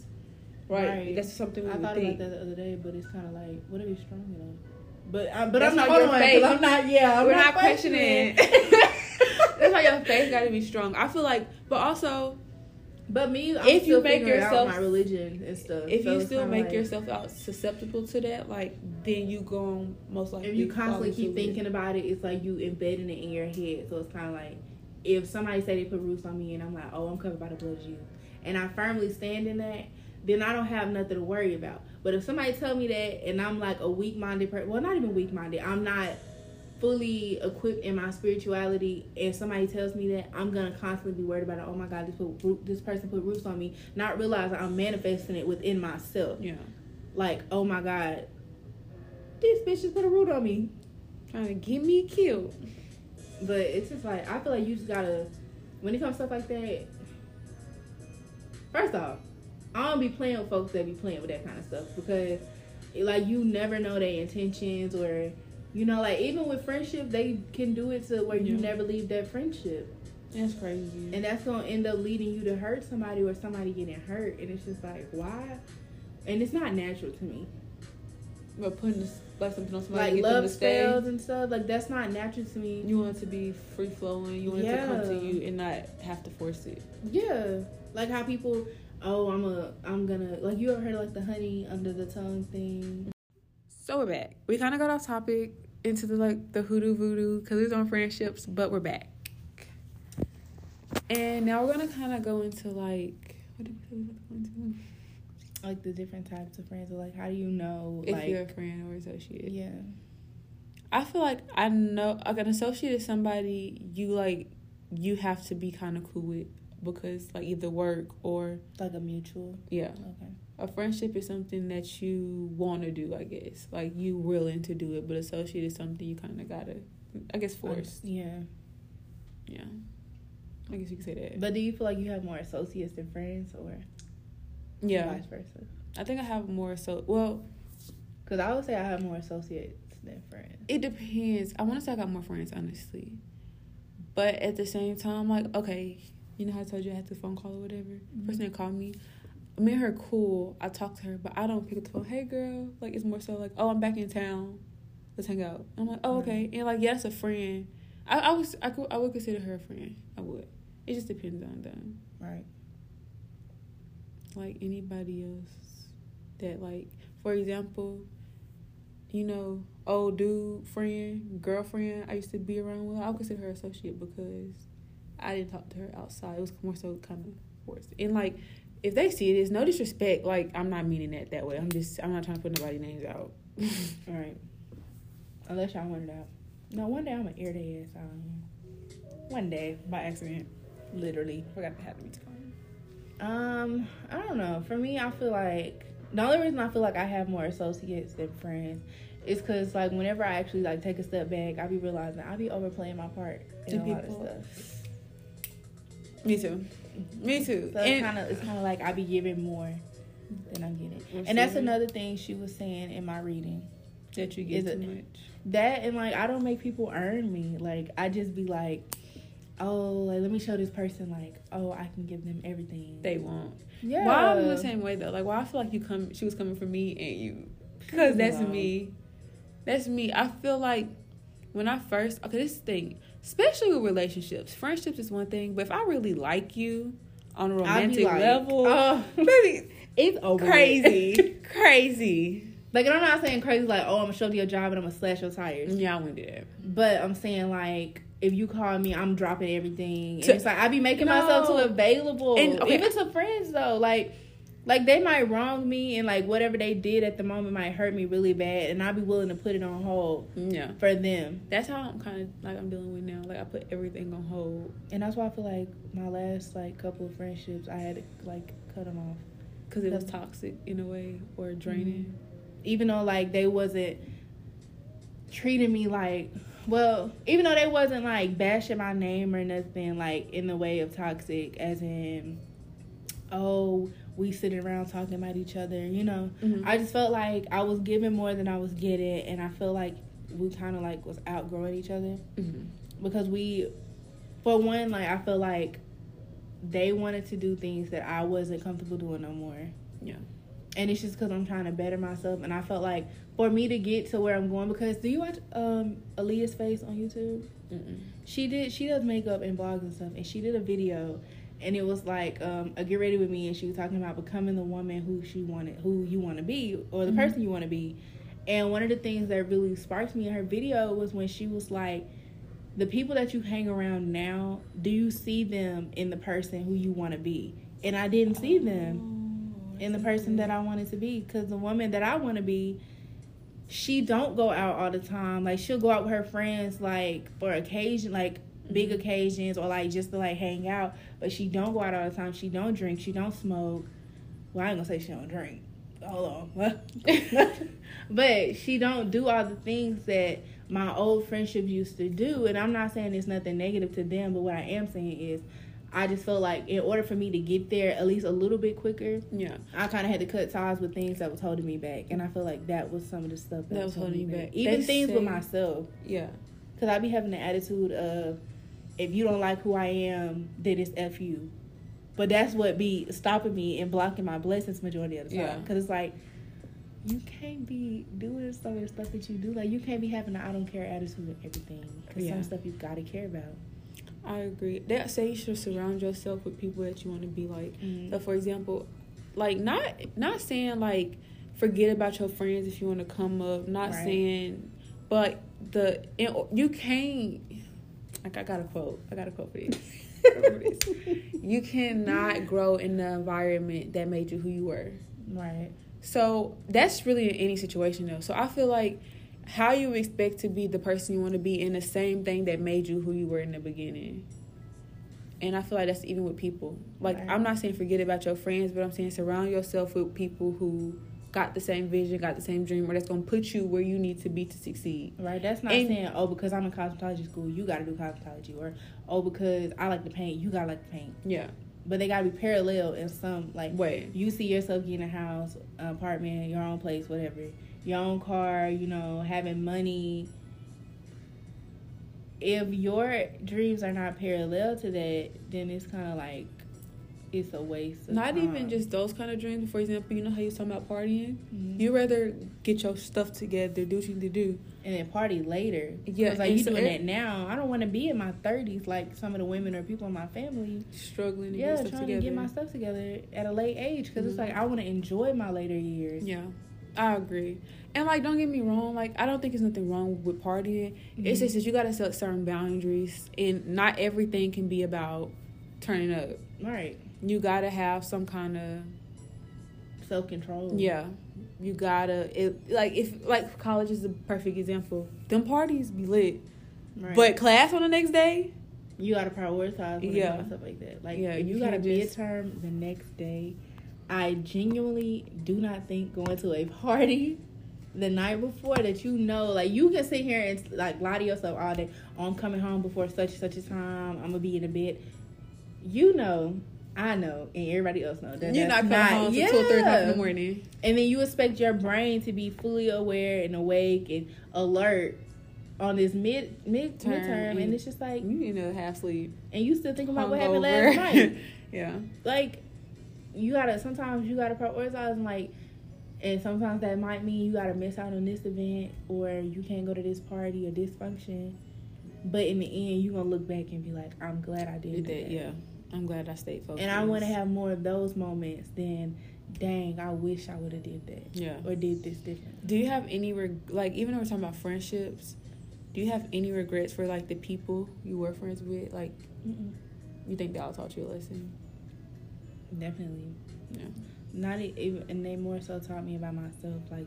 right? That's something I thought about that the other day, but it's kind of like, what are we strong enough? But I'm not on one, because I'm not, I'm we're not questioning. That's why your faith got to be strong. I feel like, but also, but me, I'm if you make yourself out my religion and stuff, if you still make yourself out susceptible to that, like then you go most likely. If you constantly keep thinking about it, it's like you embedding it in your head, so it's kind of like. If somebody say they put roots on me and I'm like, oh, I'm covered by the blood of Jesus, and I firmly stand in that, then I don't have nothing to worry about. But if somebody tell me that and I'm like a weak-minded person, well, not even weak-minded, I'm not fully equipped in my spirituality, and somebody tells me that, I'm going to constantly be worried about it. Oh, my God, this person put roots on me, not realizing I'm manifesting it within myself. Yeah. Like, oh, my God, this bitch just put a root on me. Trying to get me killed. But it's just like, I feel like you just gotta, when it comes to stuff like that, first off, I don't be playing with folks that be playing with that kind of stuff, because, like, you never know their intentions, or, you know, like, even with friendship, they can do it to where you never leave that friendship. That's crazy. And that's gonna end up leading you to hurt somebody or somebody getting hurt, and it's just like, why? And it's not natural to me. But putting this, like, something on somebody, like love spells and stuff, like that's not natural to me. You want it to be free flowing. You want it to come to you and not have to force it. Yeah, like how people, I'm gonna like, you ever heard of, like, the honey under the tongue thing? So we're back. We kind of got off topic into the, like, the hoodoo voodoo, because it was on friendships, but we're back. And now we're gonna kind of go into, like, what did we go into? Like, the different types of friends, or like, how do you know, like, if you're a friend or associate? Yeah, I feel like I know, like, an associate is somebody you, like, you have to be kind of cool with, because, like, either work or like a mutual. Yeah. Okay. A friendship is something that you want to do, I guess, like, you willing to do it, but associate is something you kind of gotta, I guess, force. Yeah. I guess you could say that. But do you feel like you have more associates than friends, or? Yeah. Vice versa. I think I have more so. Well, because I would say I have more associates than friends. It depends. I want to say I got more friends, honestly. But at the same time, like, okay, you know how I told you I had the phone call or whatever? Mm-hmm. Person that called me and her cool. I talked to her, but I don't pick up the phone. Hey, girl. Like, it's more so like, oh, I'm back in town. Let's hang out. I'm like, oh, okay. And, like, yeah, that's a friend. I would consider her a friend. I would. It just depends on them. Right. Like, anybody else that, like, for example, you know, old dude friend, girlfriend I used to be around with, I would consider her associate because I didn't talk to her outside. It was more so kind of forced. And, like, if they see it, it's no disrespect. Like, I'm not meaning it that way. I'm not trying to put nobody's names out. All right. Unless y'all wanted out. No, one day I'm going to air their ass out. One day, by accident. Literally. Forgot to have me to call. I don't know. For me, I feel like the only reason I feel like I have more associates than friends is because, like, whenever I actually, like, take a step back, I be realizing I be overplaying my part in a lot of stuff. Me too. So it's kind of like I be giving more than I'm getting. And that's another thing she was saying in my reading. That you get too much. That, and, like, I don't make people earn me. Like, I just be like, oh, like, let me show this person, like, oh, I can give them everything they want. Yeah. Why I'm the same way, though? Like, why I feel like she was coming for me and you. Because that's me. That's me. I feel like when I first, okay, this thing, especially with relationships, friendships is one thing, but if I really like you on a romantic level, baby, it's over. Crazy. Like, and I'm not saying crazy, like, oh, I'm going to show you your job and I'm going to slash your tires. Yeah, I wouldn't do that. But I'm saying, like, if you call me, I'm dropping everything. And it's like, I be making myself too available. And, okay. Even to friends, though. Like, they might wrong me, and, like, whatever they did at the moment might hurt me really bad, and I'll be willing to put it on hold for them. That's how I'm kind of, like, I'm dealing with now. Like, I put everything on hold. And that's why I feel like my last, like, couple of friendships, I had to, like, cut them off. Because it was toxic in a way, or draining. Mm-hmm. Even though, like, they wasn't treating me like, well, even though they wasn't, like, bashing my name or nothing, like, in the way of toxic, as in, oh, we sitting around talking about each other, you know. Mm-hmm. I just felt like I was giving more than I was getting, and I feel like we kind of, like, was outgrowing each other. Mm-hmm. Because we, for one, like, I feel like they wanted to do things that I wasn't comfortable doing no more. Yeah. And it's just because I'm trying to better myself. And I felt like for me to get to where I'm going, because do you watch Aaliyah's Face on YouTube? Mm-mm. She does makeup and blogs and stuff. And she did a video. And it was like, Get Ready With Me. And she was talking about becoming the woman who you want to be, or the mm-hmm. person you want to be. And one of the things that really sparked me in her video was when she was like, the people that you hang around now, do you see them in the person who you want to be? And I didn't see them. And the person that I wanted to be, because the woman that I want to be, she don't go out all the time. Like, she'll go out with her friends, like, for occasion, like, big occasions, or, like, just to, like, hang out. But she don't go out all the time. She don't drink. She don't smoke. Well, I ain't going to say she don't drink. Hold on. But she don't do all the things that my old friendship used to do. And I'm not saying it's nothing negative to them, but what I am saying is, I just feel like in order for me to get there at least a little bit quicker, I kind of had to cut ties with things that was holding me back. And I feel like that was some of the stuff that was holding me back. Even things with myself. Yeah. Because I be having the attitude of, if you don't like who I am, then it's F you. But that's what be stopping me and blocking my blessings majority of the time. Because it's like, you can't be doing some of the stuff that you do. Like, you can't be having an I don't care attitude with everything. Because some stuff you got to care about. I agree. That say you should surround yourself with people that you want to be like. Mm-hmm. So, for example, like, not saying, like, forget about your friends if you want to come up. Not saying, but you can't. Like, I got a quote for this. You cannot grow in the environment that made you who you were. Right. So that's really in any situation, though. So I feel like, how you expect to be the person you want to be in the same thing that made you who you were in the beginning. And I feel like that's even with people. Like, I'm not saying forget about your friends, but I'm saying surround yourself with people who got the same vision, got the same dream, or that's going to put you where you need to be to succeed. Right, that's not saying, oh, because I'm in cosmetology school, you got to do cosmetology. Or, oh, because I like to paint, you got to like to paint. Yeah. But they got to be parallel in some, like, way. You see yourself getting a house, an apartment, your own place, whatever, your own car, you know, having money. If your dreams are not parallel to that, then it's kind of like, it's a waste of time. Not even just those kind of dreams. For example, you know how you're talking about partying? Mm-hmm. You'd rather get your stuff together, do what you need to do, and then party later. Yeah. Because, like, you doing that now. I don't want to be in my 30s like some of the women or people in my family. Struggling to get stuff together. Yeah, trying to get my stuff together at a late age. Because it's like, I want to enjoy my later years. Yeah. I agree. And, like, don't get me wrong. Like, I don't think there's nothing wrong with partying. Mm-hmm. It's just that you got to set certain boundaries. And not everything can be about turning up. Right. You got to have some kind of self-control. Yeah. You got to... Like, college is a perfect example. Them parties be lit. Right. But class on the next day... You got to prioritize when you do stuff like that. Like, you got to midterm the next day. I genuinely do not think going to a party the night before that, you know, like, you can sit here and, like, lie to yourself all day. Oh, I'm coming home before such and such a time. I'm going to be in a bed. You know, I know, and everybody else knows that. You're not coming home until 2 or 3 o'clock in the morning. And then you expect your brain to be fully aware and awake and alert on this midterm. And it's just like, you need to half sleep. And you still thinking about what happened last night. Yeah. Like, sometimes you gotta prioritize, and, like, and sometimes that might mean you gotta miss out on this event, or you can't go to this party or this function. But in the end, you gonna look back and be like, I'm glad I did that. Yeah, I'm glad I stayed focused. And I wanna have more of those moments than dang, I wish I would have did that. Yeah. Or did this different. Do you have any, even though we're talking about friendships, do you have any regrets for, like, the people you were friends with? Like, you think they all taught you a lesson? Definitely. Yeah. Not even, and they more so taught me about myself. Like,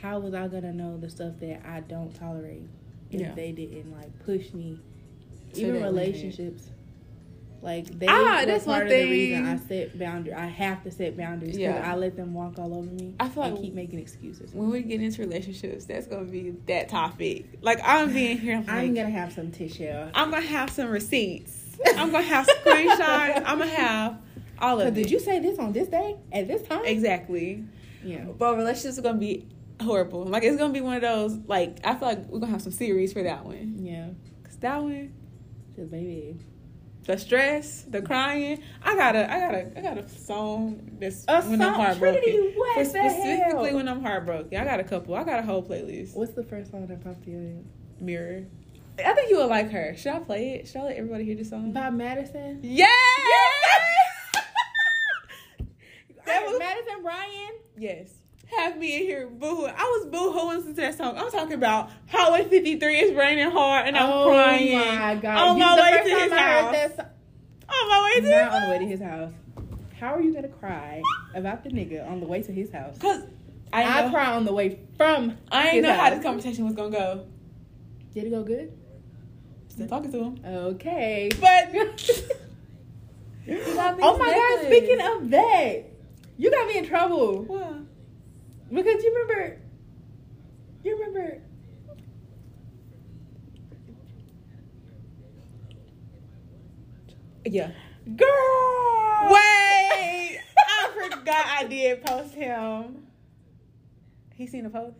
how was I gonna know the stuff that I don't tolerate if they didn't push me? So even relationships, they that's part one of thing. The reason I set boundaries. I have to set boundaries because I let them walk all over me. I feel like I keep making excuses. When we get into relationships, that's gonna be that topic. Like, I'm being here. I'm gonna have some tissue. I'm gonna have some receipts. I'm gonna have screenshots. I'm gonna have. All of it. Did you say this on this day at this time? Exactly. Yeah. But relationships are gonna be horrible. Like, it's gonna be one of those. Like, I feel like we're gonna have some series for that one. Yeah. Cause that one, just baby, the stress, the crying. I got a song that's when I'm heartbroken. Trinity, what the specifically hell? When I'm heartbroken. I got a couple. I got a whole playlist. What's the first song that popped your head? Mirror. I think you would like her. Should I play it? Should I let everybody hear this song? By Madison. Yeah. Madison Bryan? Yes. Have me in here boo-hooing. I was boo-hooing to that song. I'm talking about Highway 53 is raining hard and I'm crying. Oh my God. On my way to his house. On my way to his house. Not on the way to his house. How are you going to cry about the nigga on the way to his house? Because I cry on the way from I ain't know house. How this conversation was going to go. Did it go good? Still talking to him. Okay. But. Oh my God, speaking of that. You got me in trouble. Why? Because you remember. Yeah. Girl! Wait! I forgot I did post him. He seen the post?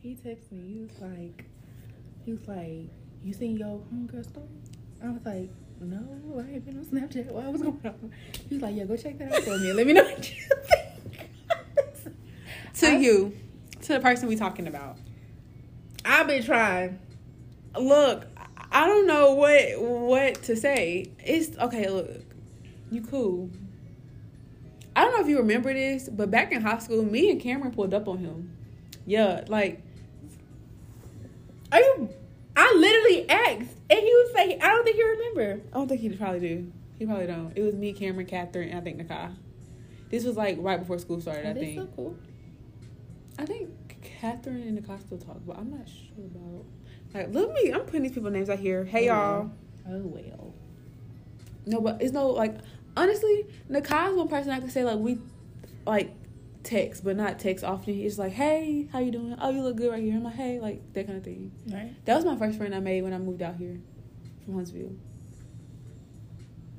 He texted me. He was like, you seen your homegirl story? I was like, no, I ain't been on Snapchat. Why was going on? He was like, yeah, go check that out for me. Let me know what you think. To the person we talking about. I've been trying. Look, I don't know what to say. It's okay. Look, you cool. I don't know if you remember this, but back in high school, me and Cameron pulled up on him. Yeah, are you? I literally asked. And he was like, I don't think he remember. I don't think he probably do. He probably don't. It was me, Cameron, Catherine, and I think Nakai. This was right before school started, I think. That's so cool. I think Catherine and Nakai still talk, but I'm not sure about. Look at me. I'm putting these people's names out here. Hey, y'all. Oh, well. No, but it's no, honestly, Nakai's one person I can say, we, text, but not text often. It's hey, how you doing? Oh, you look good right here. I'm hey, that kind of thing. Right. That was my first friend I made when I moved out here from Huntsville.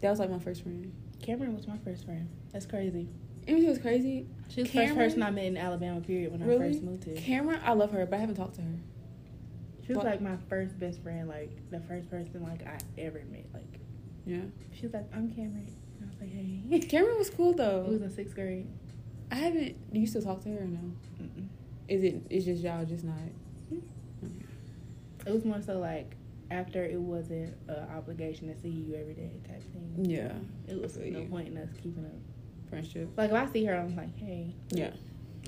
That was my first friend. Cameron was my first friend. That's crazy. It was crazy. She was the first person I met in Alabama, period, when I first moved here. Cameron, I love her, but I haven't talked to her. She was my first best friend, the first person I ever met. Yeah. She was I'm Cameron. And I was hey. Cameron was cool though. It was in 6th grade. I haven't. Do you still talk to her or no? Mm-mm. It's just y'all just not. Mm-hmm. Okay. It was more so after it wasn't an obligation to see you every day type thing. Yeah. It was no point in us keeping up friendship. If I see her, I'm hey. Yeah.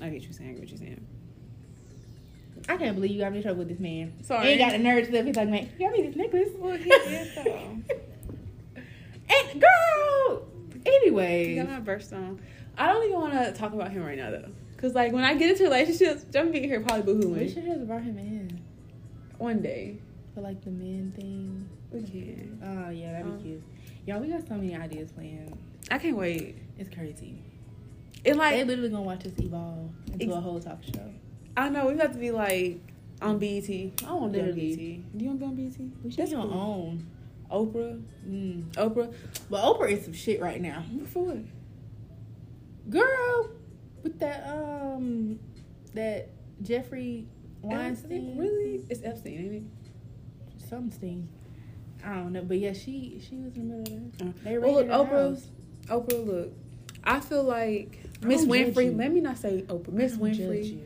I get you saying. I can't believe you got me in trouble with this man. Sorry. Ain't got the nerve to live. He's man, you got me this necklace. Well, he is though. And girl. Anyway. You got my birth song. I don't even want to talk about him right now, though. Because, when I get into relationships, I'm going to be here probably boohooing. We should have brought him in. One day. For, the men thing. We can. Oh, yeah, that'd be cute. Y'all, we got so many ideas planned. I can't wait. It's crazy. It's they literally going to watch us evolve into a whole talk show. I know. We have to be, on BET. I don't want to be on BET. Do you want to be on BET? We should be on OWN. Oprah. Oprah. But Oprah is some shit right now. What for? Girl, with that that Jeffrey Weinstein, really, it's Epstein, ain't it? Something, I don't know, but yeah, she was in the middle of that. They raided her house. Oprah, look, I feel like Miss Winfrey. Let me not say Oprah. Miss Winfrey.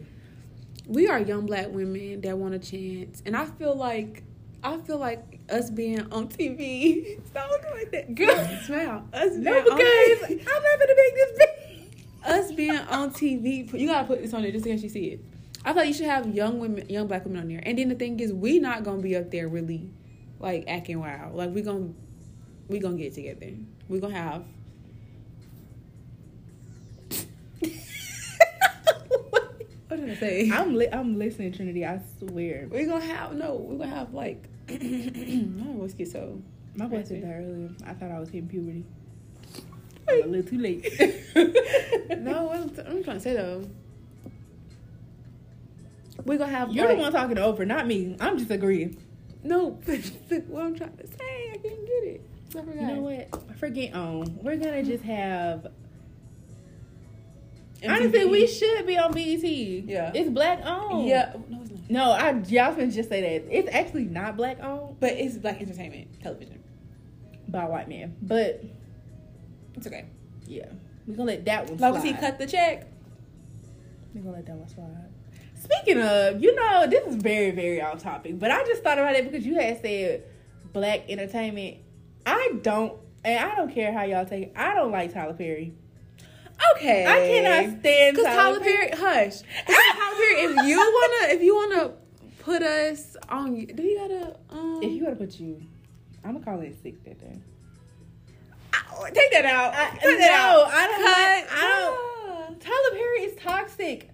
We are young black women that want a chance, and I feel like I feel like us being on TV. Stop looking like that. Girl, smile. Because I'm not going to make this big. Us being on TV. You got to put this on there just in case you see it. I thought you should have young women, young black women on there. And then the thing is, we not going to be up there really, like, acting wild. Like, we gonna get together. We're going to have... What did I say? I'm listening, Trinity. I swear. We're gonna have like my voice gets so. My voice was there earlier. I thought I was hitting puberty. Wait. A little too late. No, I'm trying to say though. We're gonna have. You're like, the one talking to Oprah, not me. I'm just agreeing. No, but what I'm trying to say, I can't get it. I forgot. You know what? Forget on. We're gonna just have. Honestly, we should be on BET. Yeah. It's black owned. Yeah. No, it's not. No, I was going to just say that. It's actually not black owned. But it's black entertainment television. By a white man. But. It's okay. Yeah. We're going to let that one slide. Long as he cut the check. We're going to let that one slide. Speaking of, you know, this is very, very off topic. But I just thought about it because you had said black entertainment. I don't care how y'all take it. I don't like Tyler Perry. Okay. I cannot stand Tyler Perry. Hush. Tyler Perry, if you wanna put us on, do you gotta if you gotta put you, I'm gonna call it sick that day. Take that out. I don't. Tyler Perry is toxic.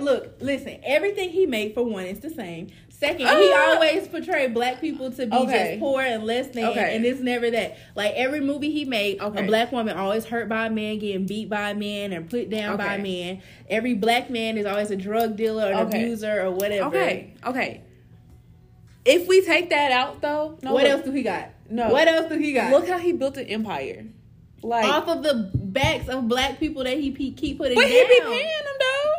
Look, listen. Everything he made, for one, is the same. Second, he always portrayed black people to be just poor and less than, and it's never that. Like every movie he made, a black woman always hurt by a man, getting beat by a man, and put down by a man. Every black man is always a drug dealer or an abuser or whatever. Okay. If we take that out, though, what else do he got? Look how he built an empire, like off of the backs of black people that he keep putting down. But he be paying them though.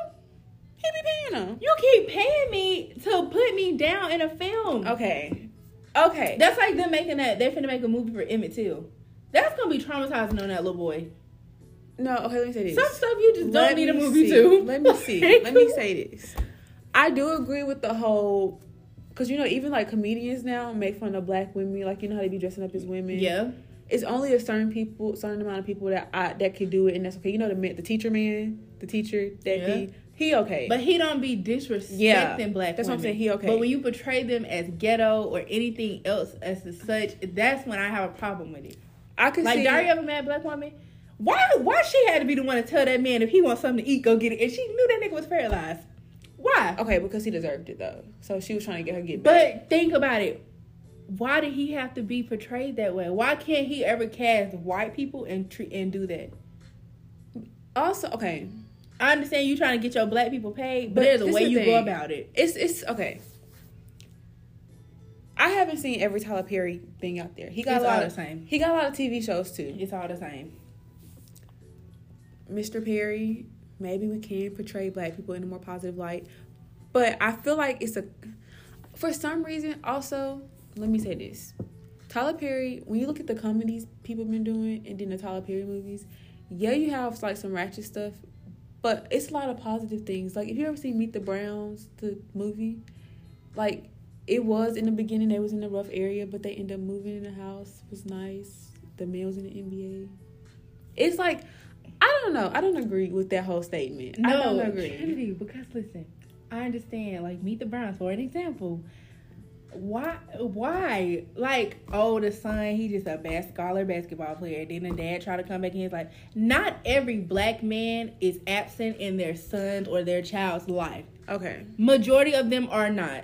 He be paying them. You keep paying me to put me down in a film. Okay. That's like them making that. They're finna make a movie for Emmett Till. That's gonna be traumatizing on that little boy. No, okay, let me say this. Some stuff you just don't need a movie to. Let me see. Let me say this. I do agree with the whole, because you know, even like comedians now make fun of black women. Like, you know how they be dressing up as women. Yeah. It's only a certain amount of people that can do it, and that's okay. You know the teacher. He okay. But he don't be disrespecting black women. That's what I'm saying. He okay. But when you portray them as ghetto or anything else as such, that's when I have a problem with it. I can see. Like, are you ever mad black woman? Why she had to be the one to tell that man if he wants something to eat, go get it? And she knew that nigga was paralyzed. Why? Okay, because he deserved it, though. So she was trying to get back. But think about it. Why did he have to be portrayed that way? Why can't he ever cast white people and do that? Also, okay. I understand you trying to get your black people paid, but there's a way you go about it. It's okay. I haven't seen every Tyler Perry thing out there. He got a lot of TV shows too. It's all the same. Mr. Perry, maybe we can portray black people in a more positive light, but I feel like for some reason. Also, let me say this: Tyler Perry. When you look at the comedies people been doing, and then the Tyler Perry movies, yeah, you have like some ratchet stuff. But it's a lot of positive things. Like, if you ever seen Meet the Browns, the movie, like, it was in the beginning, they was in a rough area, but they ended up moving in the house. It was nice. The man was in the NBA. It's like, I don't know. I don't agree with that whole statement. No, I don't agree. Trinity, because, listen, I understand, like, Meet the Browns, for an example. Why? Like, the son, he just a scholar basketball player. Then the dad tried to come back in his life. Not every black man is absent in their son's or their child's life. Okay. Majority of them are not.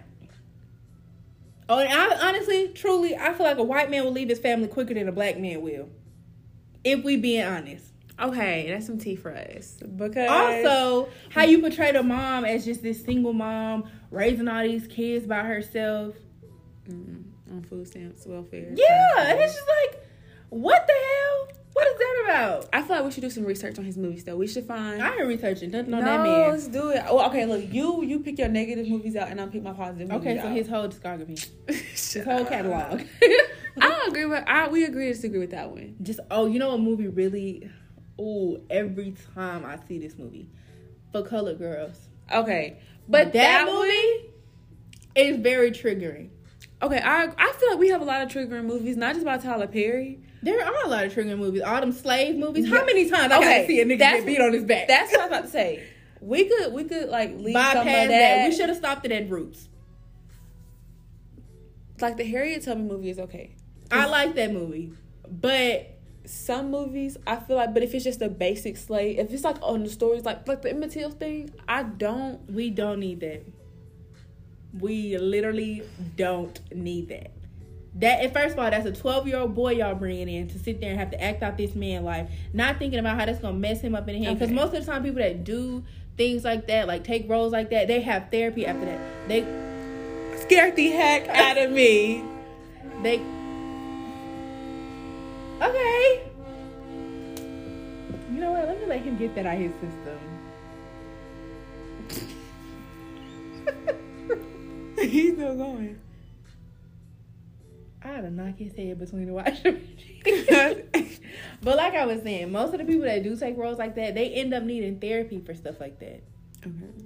Oh, and I honestly, truly, I feel like a white man will leave his family quicker than a black man will. If we being honest. Okay, that's some tea for us. Because also, how you portray the mom as just this single mom, raising all these kids by herself. On food stamps, welfare. Yeah, and it's just like, what the hell? What is that about? I feel like we should do some research on his movies, though. We should find... I ain't researching nothing on that man. No, let's do it. Well, okay, look, you pick your negative movies out, and I'll pick my positive movies out. Okay, so his whole discography. His whole catalog. We agree to disagree with that one. Just, you know what movie really... Ooh, every time I see this movie. For Colored Girls. Okay. But that movie is very triggering. Okay, I feel like we have a lot of triggering movies, not just by Tyler Perry. There are a lot of triggering movies. All them slave movies. Yeah. How many times I gotta see a nigga get beat on his back? That's what I was about to say. We could like leave some of that. We should have stopped it at Roots. Like the Harriet Tubman movie is okay. I like that movie, but some movies I feel like. But if it's just a basic slave, if it's like on the stories like the Emmett Till thing, I don't. We don't need that. We literally don't need that. That, and first of all, that's a 12-year-old boy y'all bringing in to sit there and have to act out this man's life, not thinking about how that's going to mess him up in the head. Because most of the time, people that do things like that, like take roles like that, they have therapy after that. They scared the heck out of me. They... Okay. You know what? Let me let him get that out of his system. He's still going. I'd have knocked his head between the washers. But like I was saying, most of the people that do take roles like that, they end up needing therapy for stuff like that.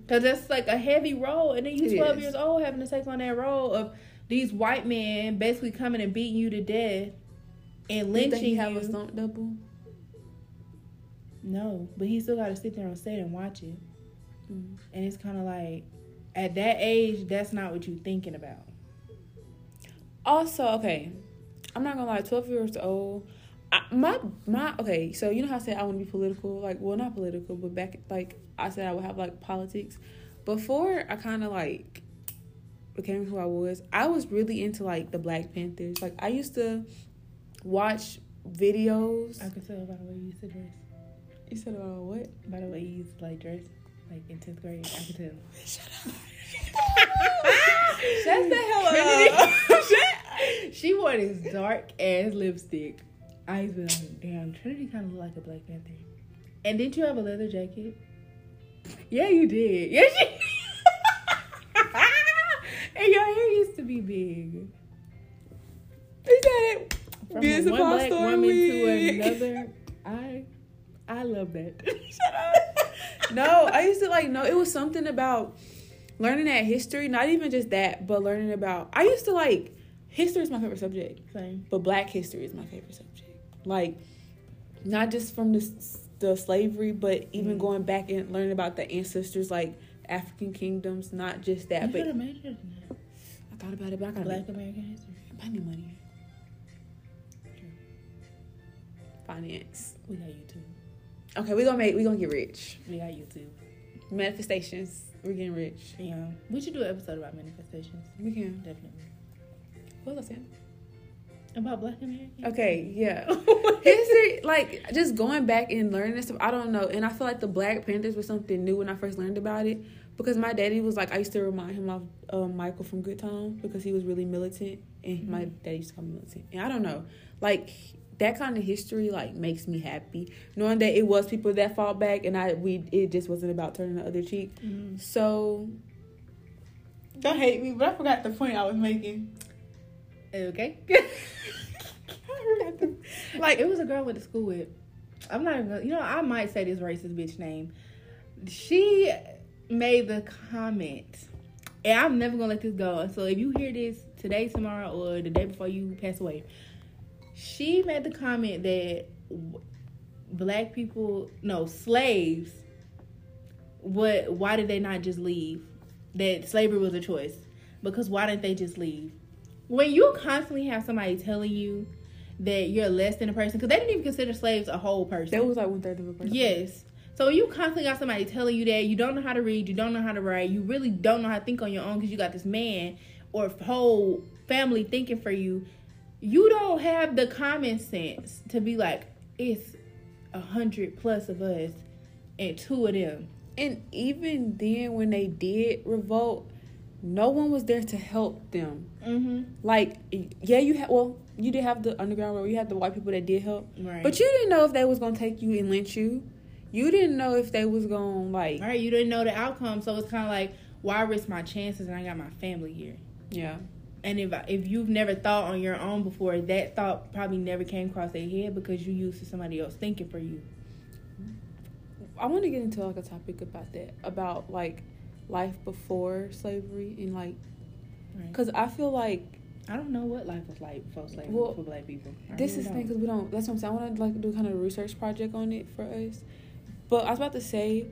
Because that's like a heavy role. And then you 12 years old having to take on that role of these white men basically coming and beating you to death and lynching you. Think he have a stunt double? No. But he still got to sit there on set and watch it. Mm-hmm. And it's kind of like... At that age, that's not what you're thinking about. Also, okay, I'm not going to lie, 12 years old, okay, so you know how I said I want to be political? Like, well, not political, but back, like, I said I would have, like, politics. Before I kind of, like, became who I was really into, like, the Black Panthers. Like, I used to watch videos. I could tell by the way you used to dress. You said about what? By the way you used to, like, dress. Like in 10th grade, I could tell. Shut up. Shut the hell up. She wore this dark ass lipstick. I used to be like, damn, Trinity kind of looked like a Black Panther. And didn't you have a leather jacket? Yeah, you did. Yes, you did. And your hair used to be big. Is that it? From one black woman to another. I love that. Shut up. No, I used to it was something about learning that history, not even just that, but learning about, I used to history is my favorite subject. Same. But Black history is my favorite subject. Like, not just from the slavery, but even going back and learning about the ancestors, like African kingdoms, not just that. You could have majored in that. I thought about it, but I got Black American history. I need money. True. Finance. We got you too. Okay, we're gonna get rich. We got YouTube. Manifestations. We're getting rich. Yeah. We should do an episode about manifestations. We can. Definitely. What else, Sam? About Black Americans? Okay, yeah. History, just going back and learning this stuff, I don't know. And I feel like the Black Panthers was something new when I first learned about it. Because my daddy was I used to remind him of Michael from Good Time because he was really militant. And my daddy used to call me militant. And I don't know. That kind of history, makes me happy. Knowing that it was people that fought back and it just wasn't about turning the other cheek. Mm-hmm. So, don't hate me, but I forgot the point I was making. Okay. I forgot it was a girl I went to school with. I'm not even gonna, I might say this racist bitch name. She made the comment, and I'm never gonna let this go. So, if you hear this today, tomorrow, or the day before you pass away, she made the comment that slaves, why did they not just leave? That slavery was a choice. Because why didn't they just leave? When you constantly have somebody telling you that you're less than a person, because they didn't even consider slaves a whole person. That was 1/3 of a person. Yes. So you constantly got somebody telling you that you don't know how to read, you don't know how to write, you really don't know how to think on your own because you got this man or whole family thinking for you. You don't have the common sense to be it's 100+ of us and 2 of them. And even then, when they did revolt, no one was there to help them. Mm-hmm. You did have the Underground Railroad. You had the white people that did help. Right. But you didn't know if they was going to take you and lynch you. You didn't know if they was going to, All right, you didn't know the outcome, so it's kind of why risk my chances and I got my family here? Yeah. And if you've never thought on your own before, that thought probably never came across their head because you used to somebody else thinking for you. I want to get into a topic about that, about life before slavery and because I feel I don't know what life was like before slavery for black people. This is the thing because we don't. That's what I'm saying. I want to do kind of a research project on it for us. But I was about to say,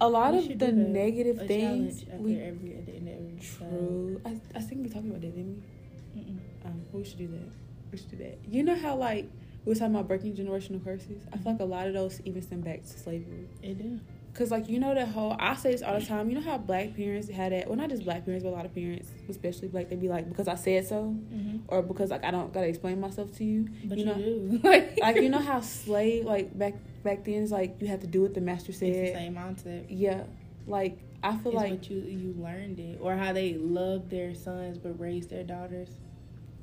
a lot of the negative things. True. I think we talking about that, didn't we? We should do that. We should do that. You know how like we were talking about breaking generational curses. I feel like a lot of those even send back to slavery. It do. Cause like you know that whole, I say this all the time. You know how black parents had that. Well, not just black parents, but a lot of parents, especially black, they be like, because I said so, or because like I don't gotta explain myself to you. But you know, do. like you know how slave like back then is like you have to do what the master said. It's the same mindset. Yeah, like I feel it's like what you learned it, or how they loved their sons but raised their daughters.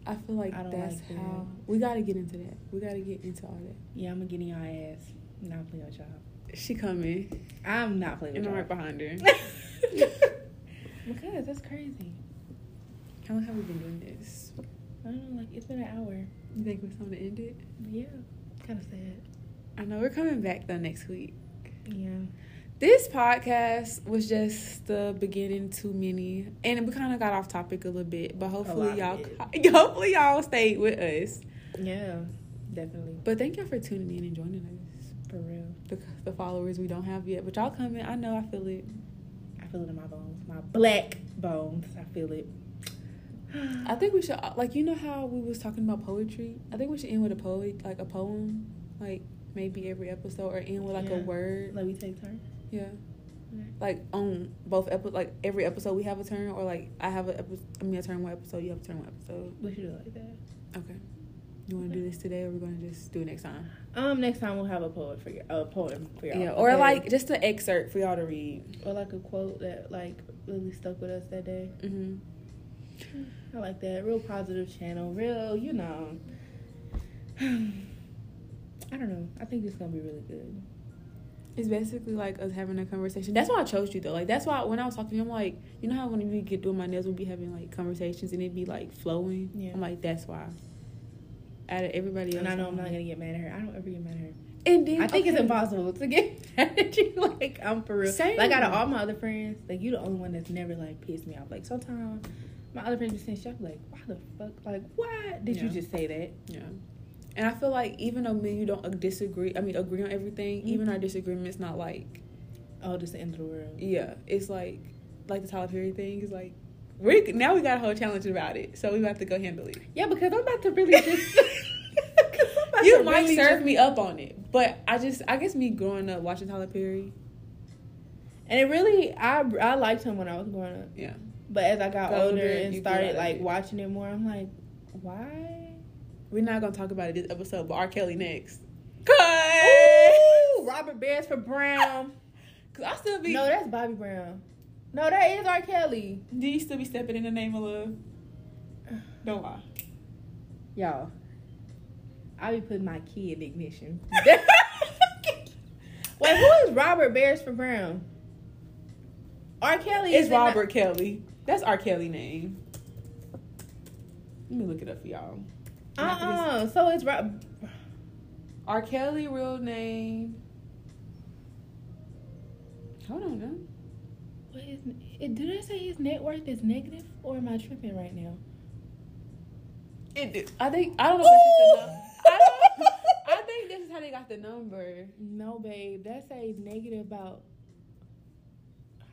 I feel like that's how we gotta get into that. We gotta get into all that. Yeah, I'm gonna get in your ass. Not play your job. She coming. I'm not playing with her. I'm right behind her. Because that's crazy. How long have we been doing this? I don't know, like it's been an hour. You think it's time to end it? Yeah. Kind of sad. I know, we're coming back though next week. Yeah. This podcast was just the beginning too many. And we kind of got off topic a little bit. But hopefully y'all stayed with us. Yeah, definitely. But thank y'all for tuning in and joining us. For real. The followers we don't have yet. But y'all coming. I know. I feel it. I feel it in my bones. My black bones. I feel it. I think we should, like, you know how we was talking about poetry? I think we should end with a poem. Like, maybe every episode. Or end with, a word. Like, we take turns? Yeah. Okay. Like, on both episodes. Like, every episode we have a turn. Or, like, I have a turn one episode. You have a turn one episode. We should do it like that. Okay. You want to do this today, or we're going to just do it next time? Next time we'll have a poem for y'all. Yeah, or like just an excerpt for y'all to read, or like a quote that like really stuck with us that day. I like that. Real positive channel, real. You know, I don't know. I think it's gonna be really good. It's basically like us having a conversation. That's why I chose you though. Like that's why when I was talking to you, I'm like, you know how when we get doing my nails, we'll be having like conversations and it'd be like flowing. Yeah. I'm like, that's why. Out of everybody else. And I know I'm not going to get mad at her. I don't ever get mad at her. And then, I think it's impossible to get mad at you. Like, I'm for real. Same. Like, out of all my other friends, like, you the only one that's never, like, pissed me off. Like, sometimes my other friends be saying shit, like, why the fuck? Like, why did you just say that? Yeah. And I feel like even though me and you don't agree on everything, even our disagreement's not, like... Oh, just the end of the world. Yeah. It's, like the Tyler Perry thing is, like... Now we got a whole challenge about it, so we have to go handle it. Yeah, because I'm about to really just... you might really serve me up on it, but I guess me growing up watching Tyler Perry. And it really... I liked him when I was growing up. Yeah. But as I got older and started, like, watching it more, I'm like, why? We're not going to talk about it this episode, but R. Kelly next. Ooh, Robert Bears for Brown. Because I still be... No, that's Bobby Brown. No, that is R. Kelly. Do you still be stepping in the name of love? Don't lie. Y'all, I be putting my key in ignition. Wait, who is Robert Bears for Brown? R. Kelly is Robert Kelly. That's R. Kelly name. Let me look it up for y'all. So it's R. Kelly real name. Hold on now. What is it? Did I say his net worth is negative, or am I tripping right now? I think this is how they got the number. No, babe, that's a negative about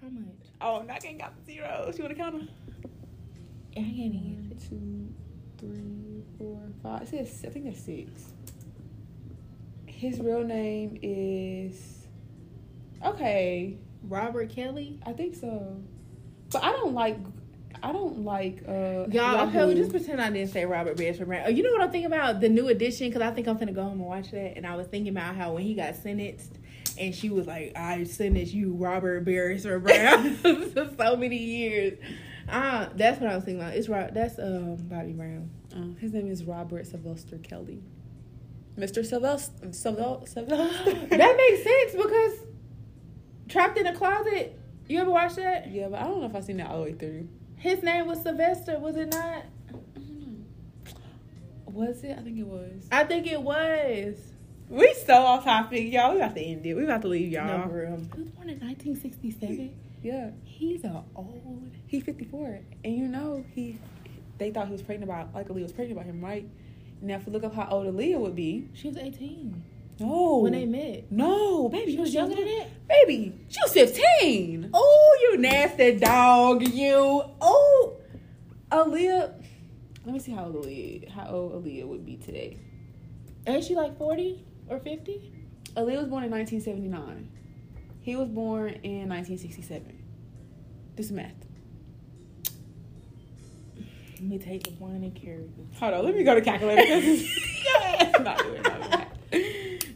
how much? Oh, Nakai got the zeros. You want to count them? I can't even. 1, 2, 3, 4, 5. I think that's 6. His real name is Robert Kelly? I think so. But I don't like y'all, okay, we just pretend I didn't say Robert Bears for Brown. Oh, you know what I'm thinking about? The New Edition, because I think I'm finna go home and watch that. And I was thinking about how when he got sentenced and she was like, I sentenced you, Robert Bears for Brown, for so many years. That's what I was thinking about. That's Bobby Brown. His name is Robert Sylvester Kelly. Mr. Sylvester. That makes sense because Trapped in a Closet. You ever watch that? Yeah, but I don't know if I seen that all the way through. His name was Sylvester, was it not? I don't know. Was it? I think it was. We so off topic, y'all. We about to end it. We about to leave y'all. No, for real. He was born in 1967. Yeah. He's 54. And you know, he they thought he was pregnant about, like Aaliyah was pregnant about him, right? Now, if you look up how old Aaliyah would be. She was 18. No. When they met. No, baby. She was younger than that? Baby, she was 15. Oh, you nasty dog, you. Oh, Aaliyah. Let me see how old Aaliyah would be today. Ain't she like 40 or 50? Aaliyah was born in 1979. He was born in 1967. Do some math. Let me take the one and carry this. Hold on, let me go to calculator.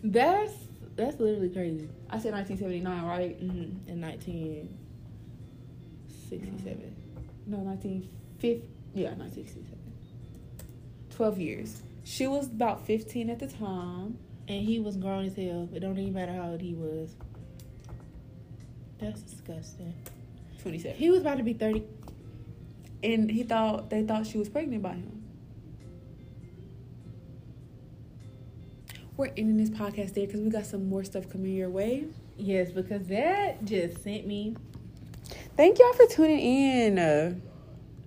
That's literally crazy. I said 1979, right? Mm-hmm. And 1967. No, 1950. Yeah, 1967. 12 years. She was about 15 at the time. And he was grown as hell. It don't even matter how old he was. That's disgusting. 27. He was about to be 30. And they thought she was pregnant by him. We're ending this podcast there because we got some more stuff coming your way. Yes, because that just sent me. Thank y'all for tuning in.